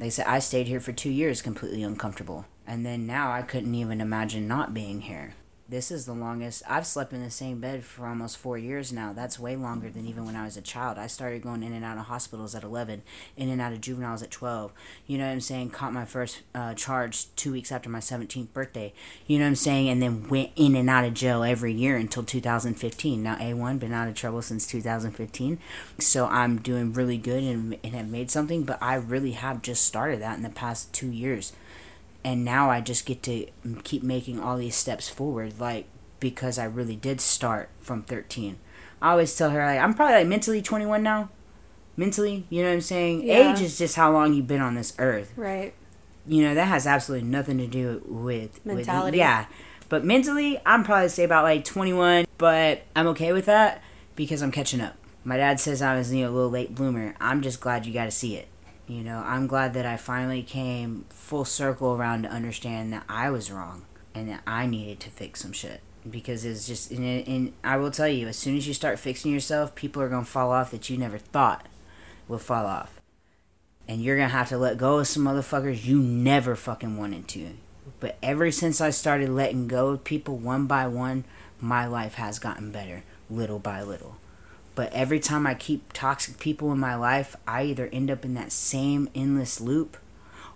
They said, I stayed here for 2 years completely uncomfortable. And then now I couldn't even imagine not being here. This is the longest. I've slept in the same bed for almost 4 years now. That's way longer than even when I was a child. I started going in and out of hospitals at 11, in and out of juveniles at 12. You know what I'm saying? Caught my first charge 2 weeks after my 17th birthday. You know what I'm saying? And then went in and out of jail every year until 2015. Now, A1, been out of trouble since 2015. So I'm doing really good and have made something. But I really have just started that in the past 2 years. And now I just get to keep making all these steps forward, like, because I really did start from 13. I always tell her, like, I'm probably, like, mentally 21 now. Mentally, you know what I'm saying? Yeah. Age is just how long you've been on this earth. Right. You know, that has absolutely nothing to do with... mentality. Yeah. But mentally, I'm probably, say, about, like, 21. But I'm okay with that because I'm catching up. My dad says I was, you know, a little late bloomer. I'm just glad you got to see it. You know, I'm glad that I finally came full circle around to understand that I was wrong and that I needed to fix some shit. Because it's just, and I will tell you, as soon as you start fixing yourself, people are going to fall off that you never thought would fall off. And you're going to have to let go of some motherfuckers you never fucking wanted to. But ever since I started letting go of people one by one, my life has gotten better, little by little. But every time I keep toxic people in my life, I either end up in that same endless loop,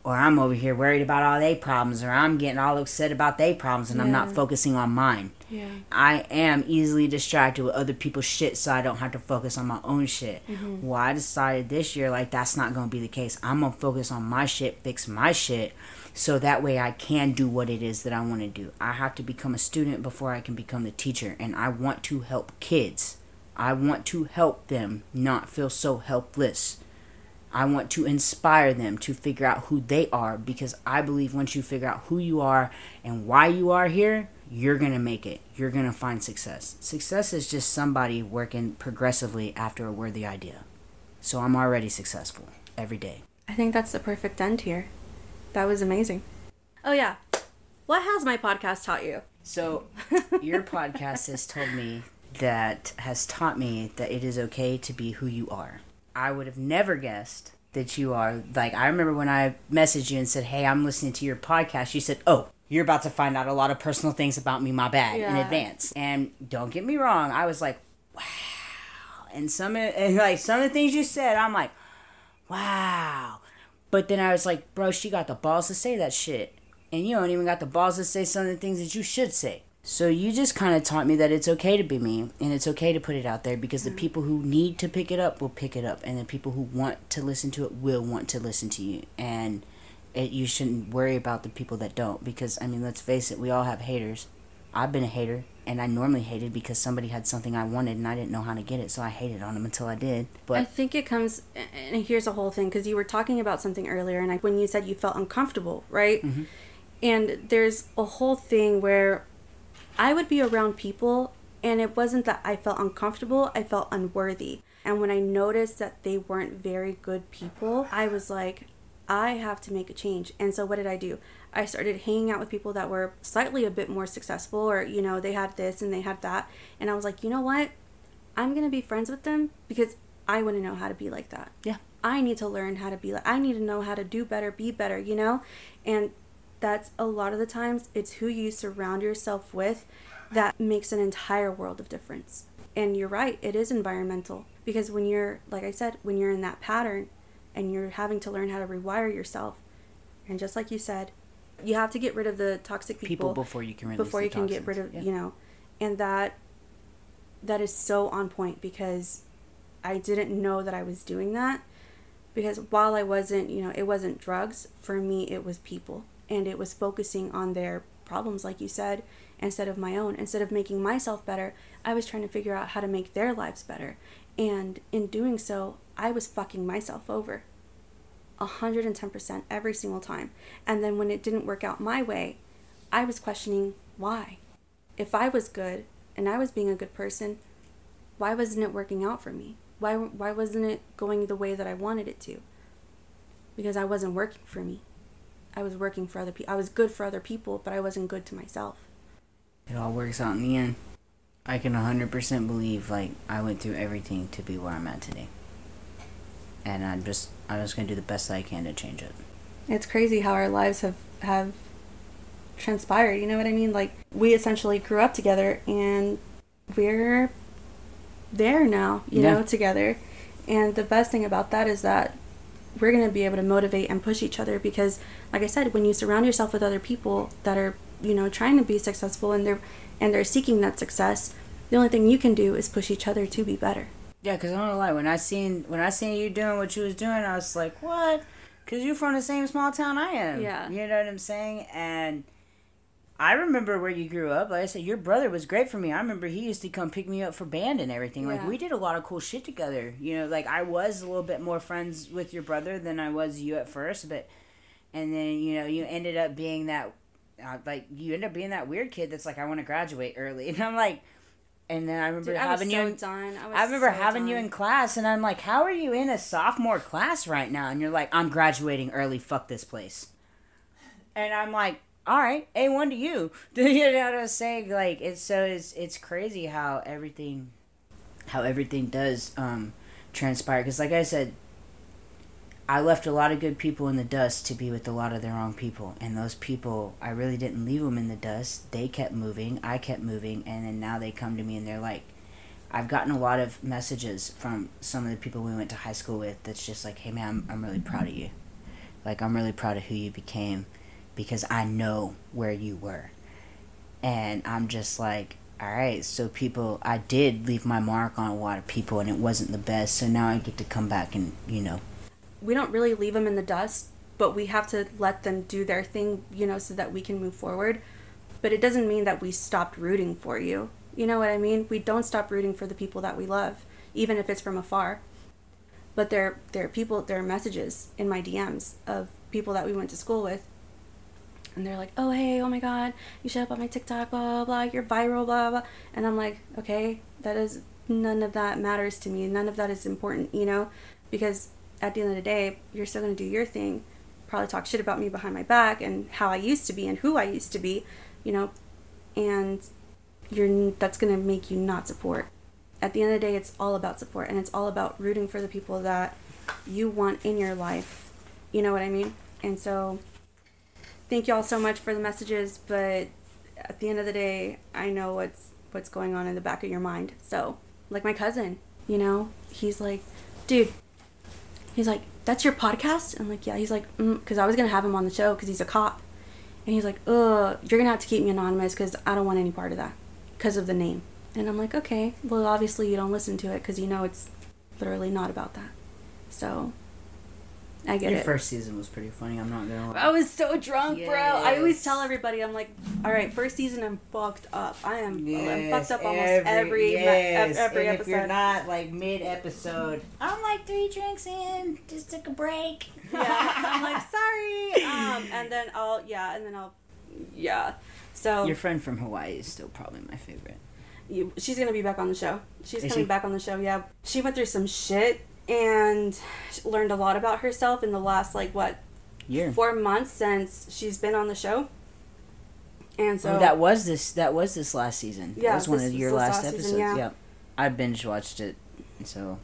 or I'm over here worried about all their problems, or I'm getting all upset about their problems, and I'm not focusing on mine. Yeah. I am easily distracted with other people's shit, so I don't have to focus on my own shit. Mm-hmm. Well, I decided this year, like, that's not going to be the case. I'm going to focus on my shit, fix my shit, so that way I can do what it is that I want to do. I have to become a student before I can become the teacher, and I want to help kids. I want to help them not feel so helpless. I want to inspire them to figure out who they are, because I believe once you figure out who you are and why you are here, you're going to make it. You're going to find success. Success is just somebody working progressively after a worthy idea. So I'm already successful every day. I think that's the perfect end here. That was amazing. Oh, yeah. What has my podcast taught you? So your podcast has told me... that has taught me that it is okay to be who you are. I would have never guessed that you are, like, I remember when I messaged you and said, hey, I'm listening to your podcast, you said, oh, you're about to find out a lot of personal things about me, my bad, in advance. And don't get me wrong, I was like, wow. And some of the things you said, I'm like, wow. But then I was like, bro, she got the balls to say that shit. And you don't even got the balls to say some of the things that you should say. So you just kind of taught me that it's okay to be me, and it's okay to put it out there, because the people who need to pick it up will pick it up, and the people who want to listen to it will want to listen to you. And you shouldn't worry about the people that don't, because, I mean, let's face it, we all have haters. I've been a hater, and I normally hated because somebody had something I wanted, and I didn't know how to get it, so I hated on them until I did. But I think it comes, and here's a whole thing, because you were talking about something earlier, and when you said you felt uncomfortable, right? Mm-hmm. And there's a whole thing where... I would be around people, and it wasn't that I felt uncomfortable, I felt unworthy. And when I noticed that they weren't very good people, I was like, I have to make a change. And so what did I do? I started hanging out with people that were slightly a bit more successful, or, you know, they had this and they had that. And I was like, you know what? I'm going to be friends with them because I want to know how to be like that. Yeah. I need to learn how to be like, I need to know how to do better, be better, you know? And that's a lot of the times it's who you surround yourself with that makes an entire world of difference. And you're right, it is environmental, because when you're, like I said, when you're in that pattern and you're having to learn how to rewire yourself, and just like you said, you have to get rid of the toxic people before you can release the toxins. Get rid of, you know, and that is so on point, because I didn't know that I was doing that, because while I wasn't, you know, it wasn't drugs for me, it was people. And it was focusing on their problems, like you said, instead of my own. Instead of making myself better, I was trying to figure out how to make their lives better. And in doing so, I was fucking myself over 110% every single time. And then when it didn't work out my way, I was questioning why. If I was good and I was being a good person, why wasn't it working out for me? Why wasn't it going the way that I wanted it to? Because I wasn't working for me. I was working for other people. I was good for other people, but I wasn't good to myself. It all works out in the end. I can 100% believe, like, I went through everything to be where I'm at today. And I'm just going to do the best that I can to change it. It's crazy how our lives have transpired, you know what I mean? Like, we essentially grew up together, and we're there now, you know, together. And the best thing about that is that we're going to be able to motivate and push each other, because, like I said, when you surround yourself with other people that are, you know, trying to be successful and they're seeking that success, the only thing you can do is push each other to be better. Yeah, because I'm not gonna lie, when I seen you doing what you was doing, I was like, what? Because you're from the same small town I am. Yeah. You know what I'm saying? And I remember where you grew up. Like I said, your brother was great for me. I remember he used to come pick me up for band and everything. Yeah. Like, we did a lot of cool shit together. You know, like, I was a little bit more friends with your brother than I was you at first. And then, you know, you ended up being that... You end up being that weird kid that's like, I want to graduate early. And I'm like... And then I remember having you in class, and I'm like, how are you in a sophomore class right now? And you're like, I'm graduating early, fuck this place. And I'm like, all right, A1 to you. You know what I'm saying? Like, it's crazy how everything does transpire. Because like I said, I left a lot of good people in the dust to be with a lot of the wrong people. And those people, I really didn't leave them in the dust. They kept moving. I kept moving. And then now they come to me and they're like, I've gotten a lot of messages from some of the people we went to high school with that's just like, hey, man, I'm really proud of you. Like, I'm really proud of who you became because I know where you were. And I'm just like, all right, so people, I did leave my mark on a lot of people and it wasn't the best. So now I get to come back and, you know, we don't really leave them in the dust, but we have to let them do their thing, you know, so that we can move forward. But it doesn't mean that we stopped rooting for you. You know what I mean? We don't stop rooting for the people that we love, even if it's from afar. But there are messages in my DMs of people that we went to school with. And they're like, oh, hey, oh my God, you showed up on my TikTok, blah, blah, blah, you're viral, blah, blah. And I'm like, okay, none of that matters to me. None of that is important, you know, because at the end of the day, you're still going to do your thing, probably talk shit about me behind my back and how I used to be and who I used to be, you know, and that's going to make you not support. At the end of the day, it's all about support, and it's all about rooting for the people that you want in your life. You know what I mean? And so thank y'all so much for the messages, but at the end of the day, I know what's going on in the back of your mind. So, like my cousin, you know, he's like, dude, he's like, that's your podcast? I'm like, yeah. He's like, because I was going to have him on the show because he's a cop. And he's like, you're going to have to keep me anonymous because I don't want any part of that because of the name. And I'm like, okay, well, obviously you don't listen to it because you know it's literally not about that. So, I get it. Your first season was pretty funny. I'm not going to lie. I was so drunk, yes, bro. I always tell everybody, I'm like, all right, first season I'm fucked up. I'm fucked up almost every episode. If you're not, like, mid-episode, I'm like 3 drinks in, just took a break. Yeah, I'm like, sorry. And then I'll. So your friend from Hawaii is still probably my favorite. She's going to be back on the show. She's coming back on the show, yeah. She went through some shit. And learned a lot about herself in the last, like, what, year? 4 months since she's been on the show. And so that was this last season. Yeah, that was one of your last episodes. Season, yeah. Yep. I binge watched it. So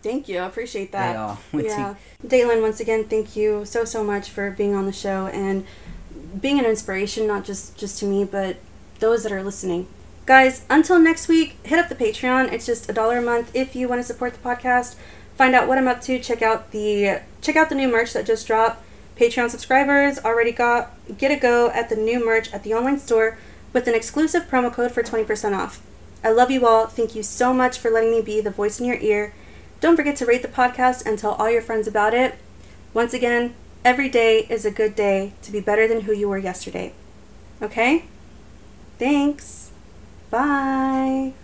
thank you, I appreciate that. At all. Yeah, Daelyn, once again, thank you so much for being on the show and being an inspiration, not just to me, but those that are listening. Guys, until next week, hit up the Patreon. It's just $1 a month if you want to support the podcast. Find out what I'm up to. Check out the new merch that just dropped. Patreon subscribers already get a go at the new merch at the online store with an exclusive promo code for 20% off. I love you all. Thank you so much for letting me be the voice in your ear. Don't forget to rate the podcast and tell all your friends about it. Once again, every day is a good day to be better than who you were yesterday. Okay? Thanks. Bye.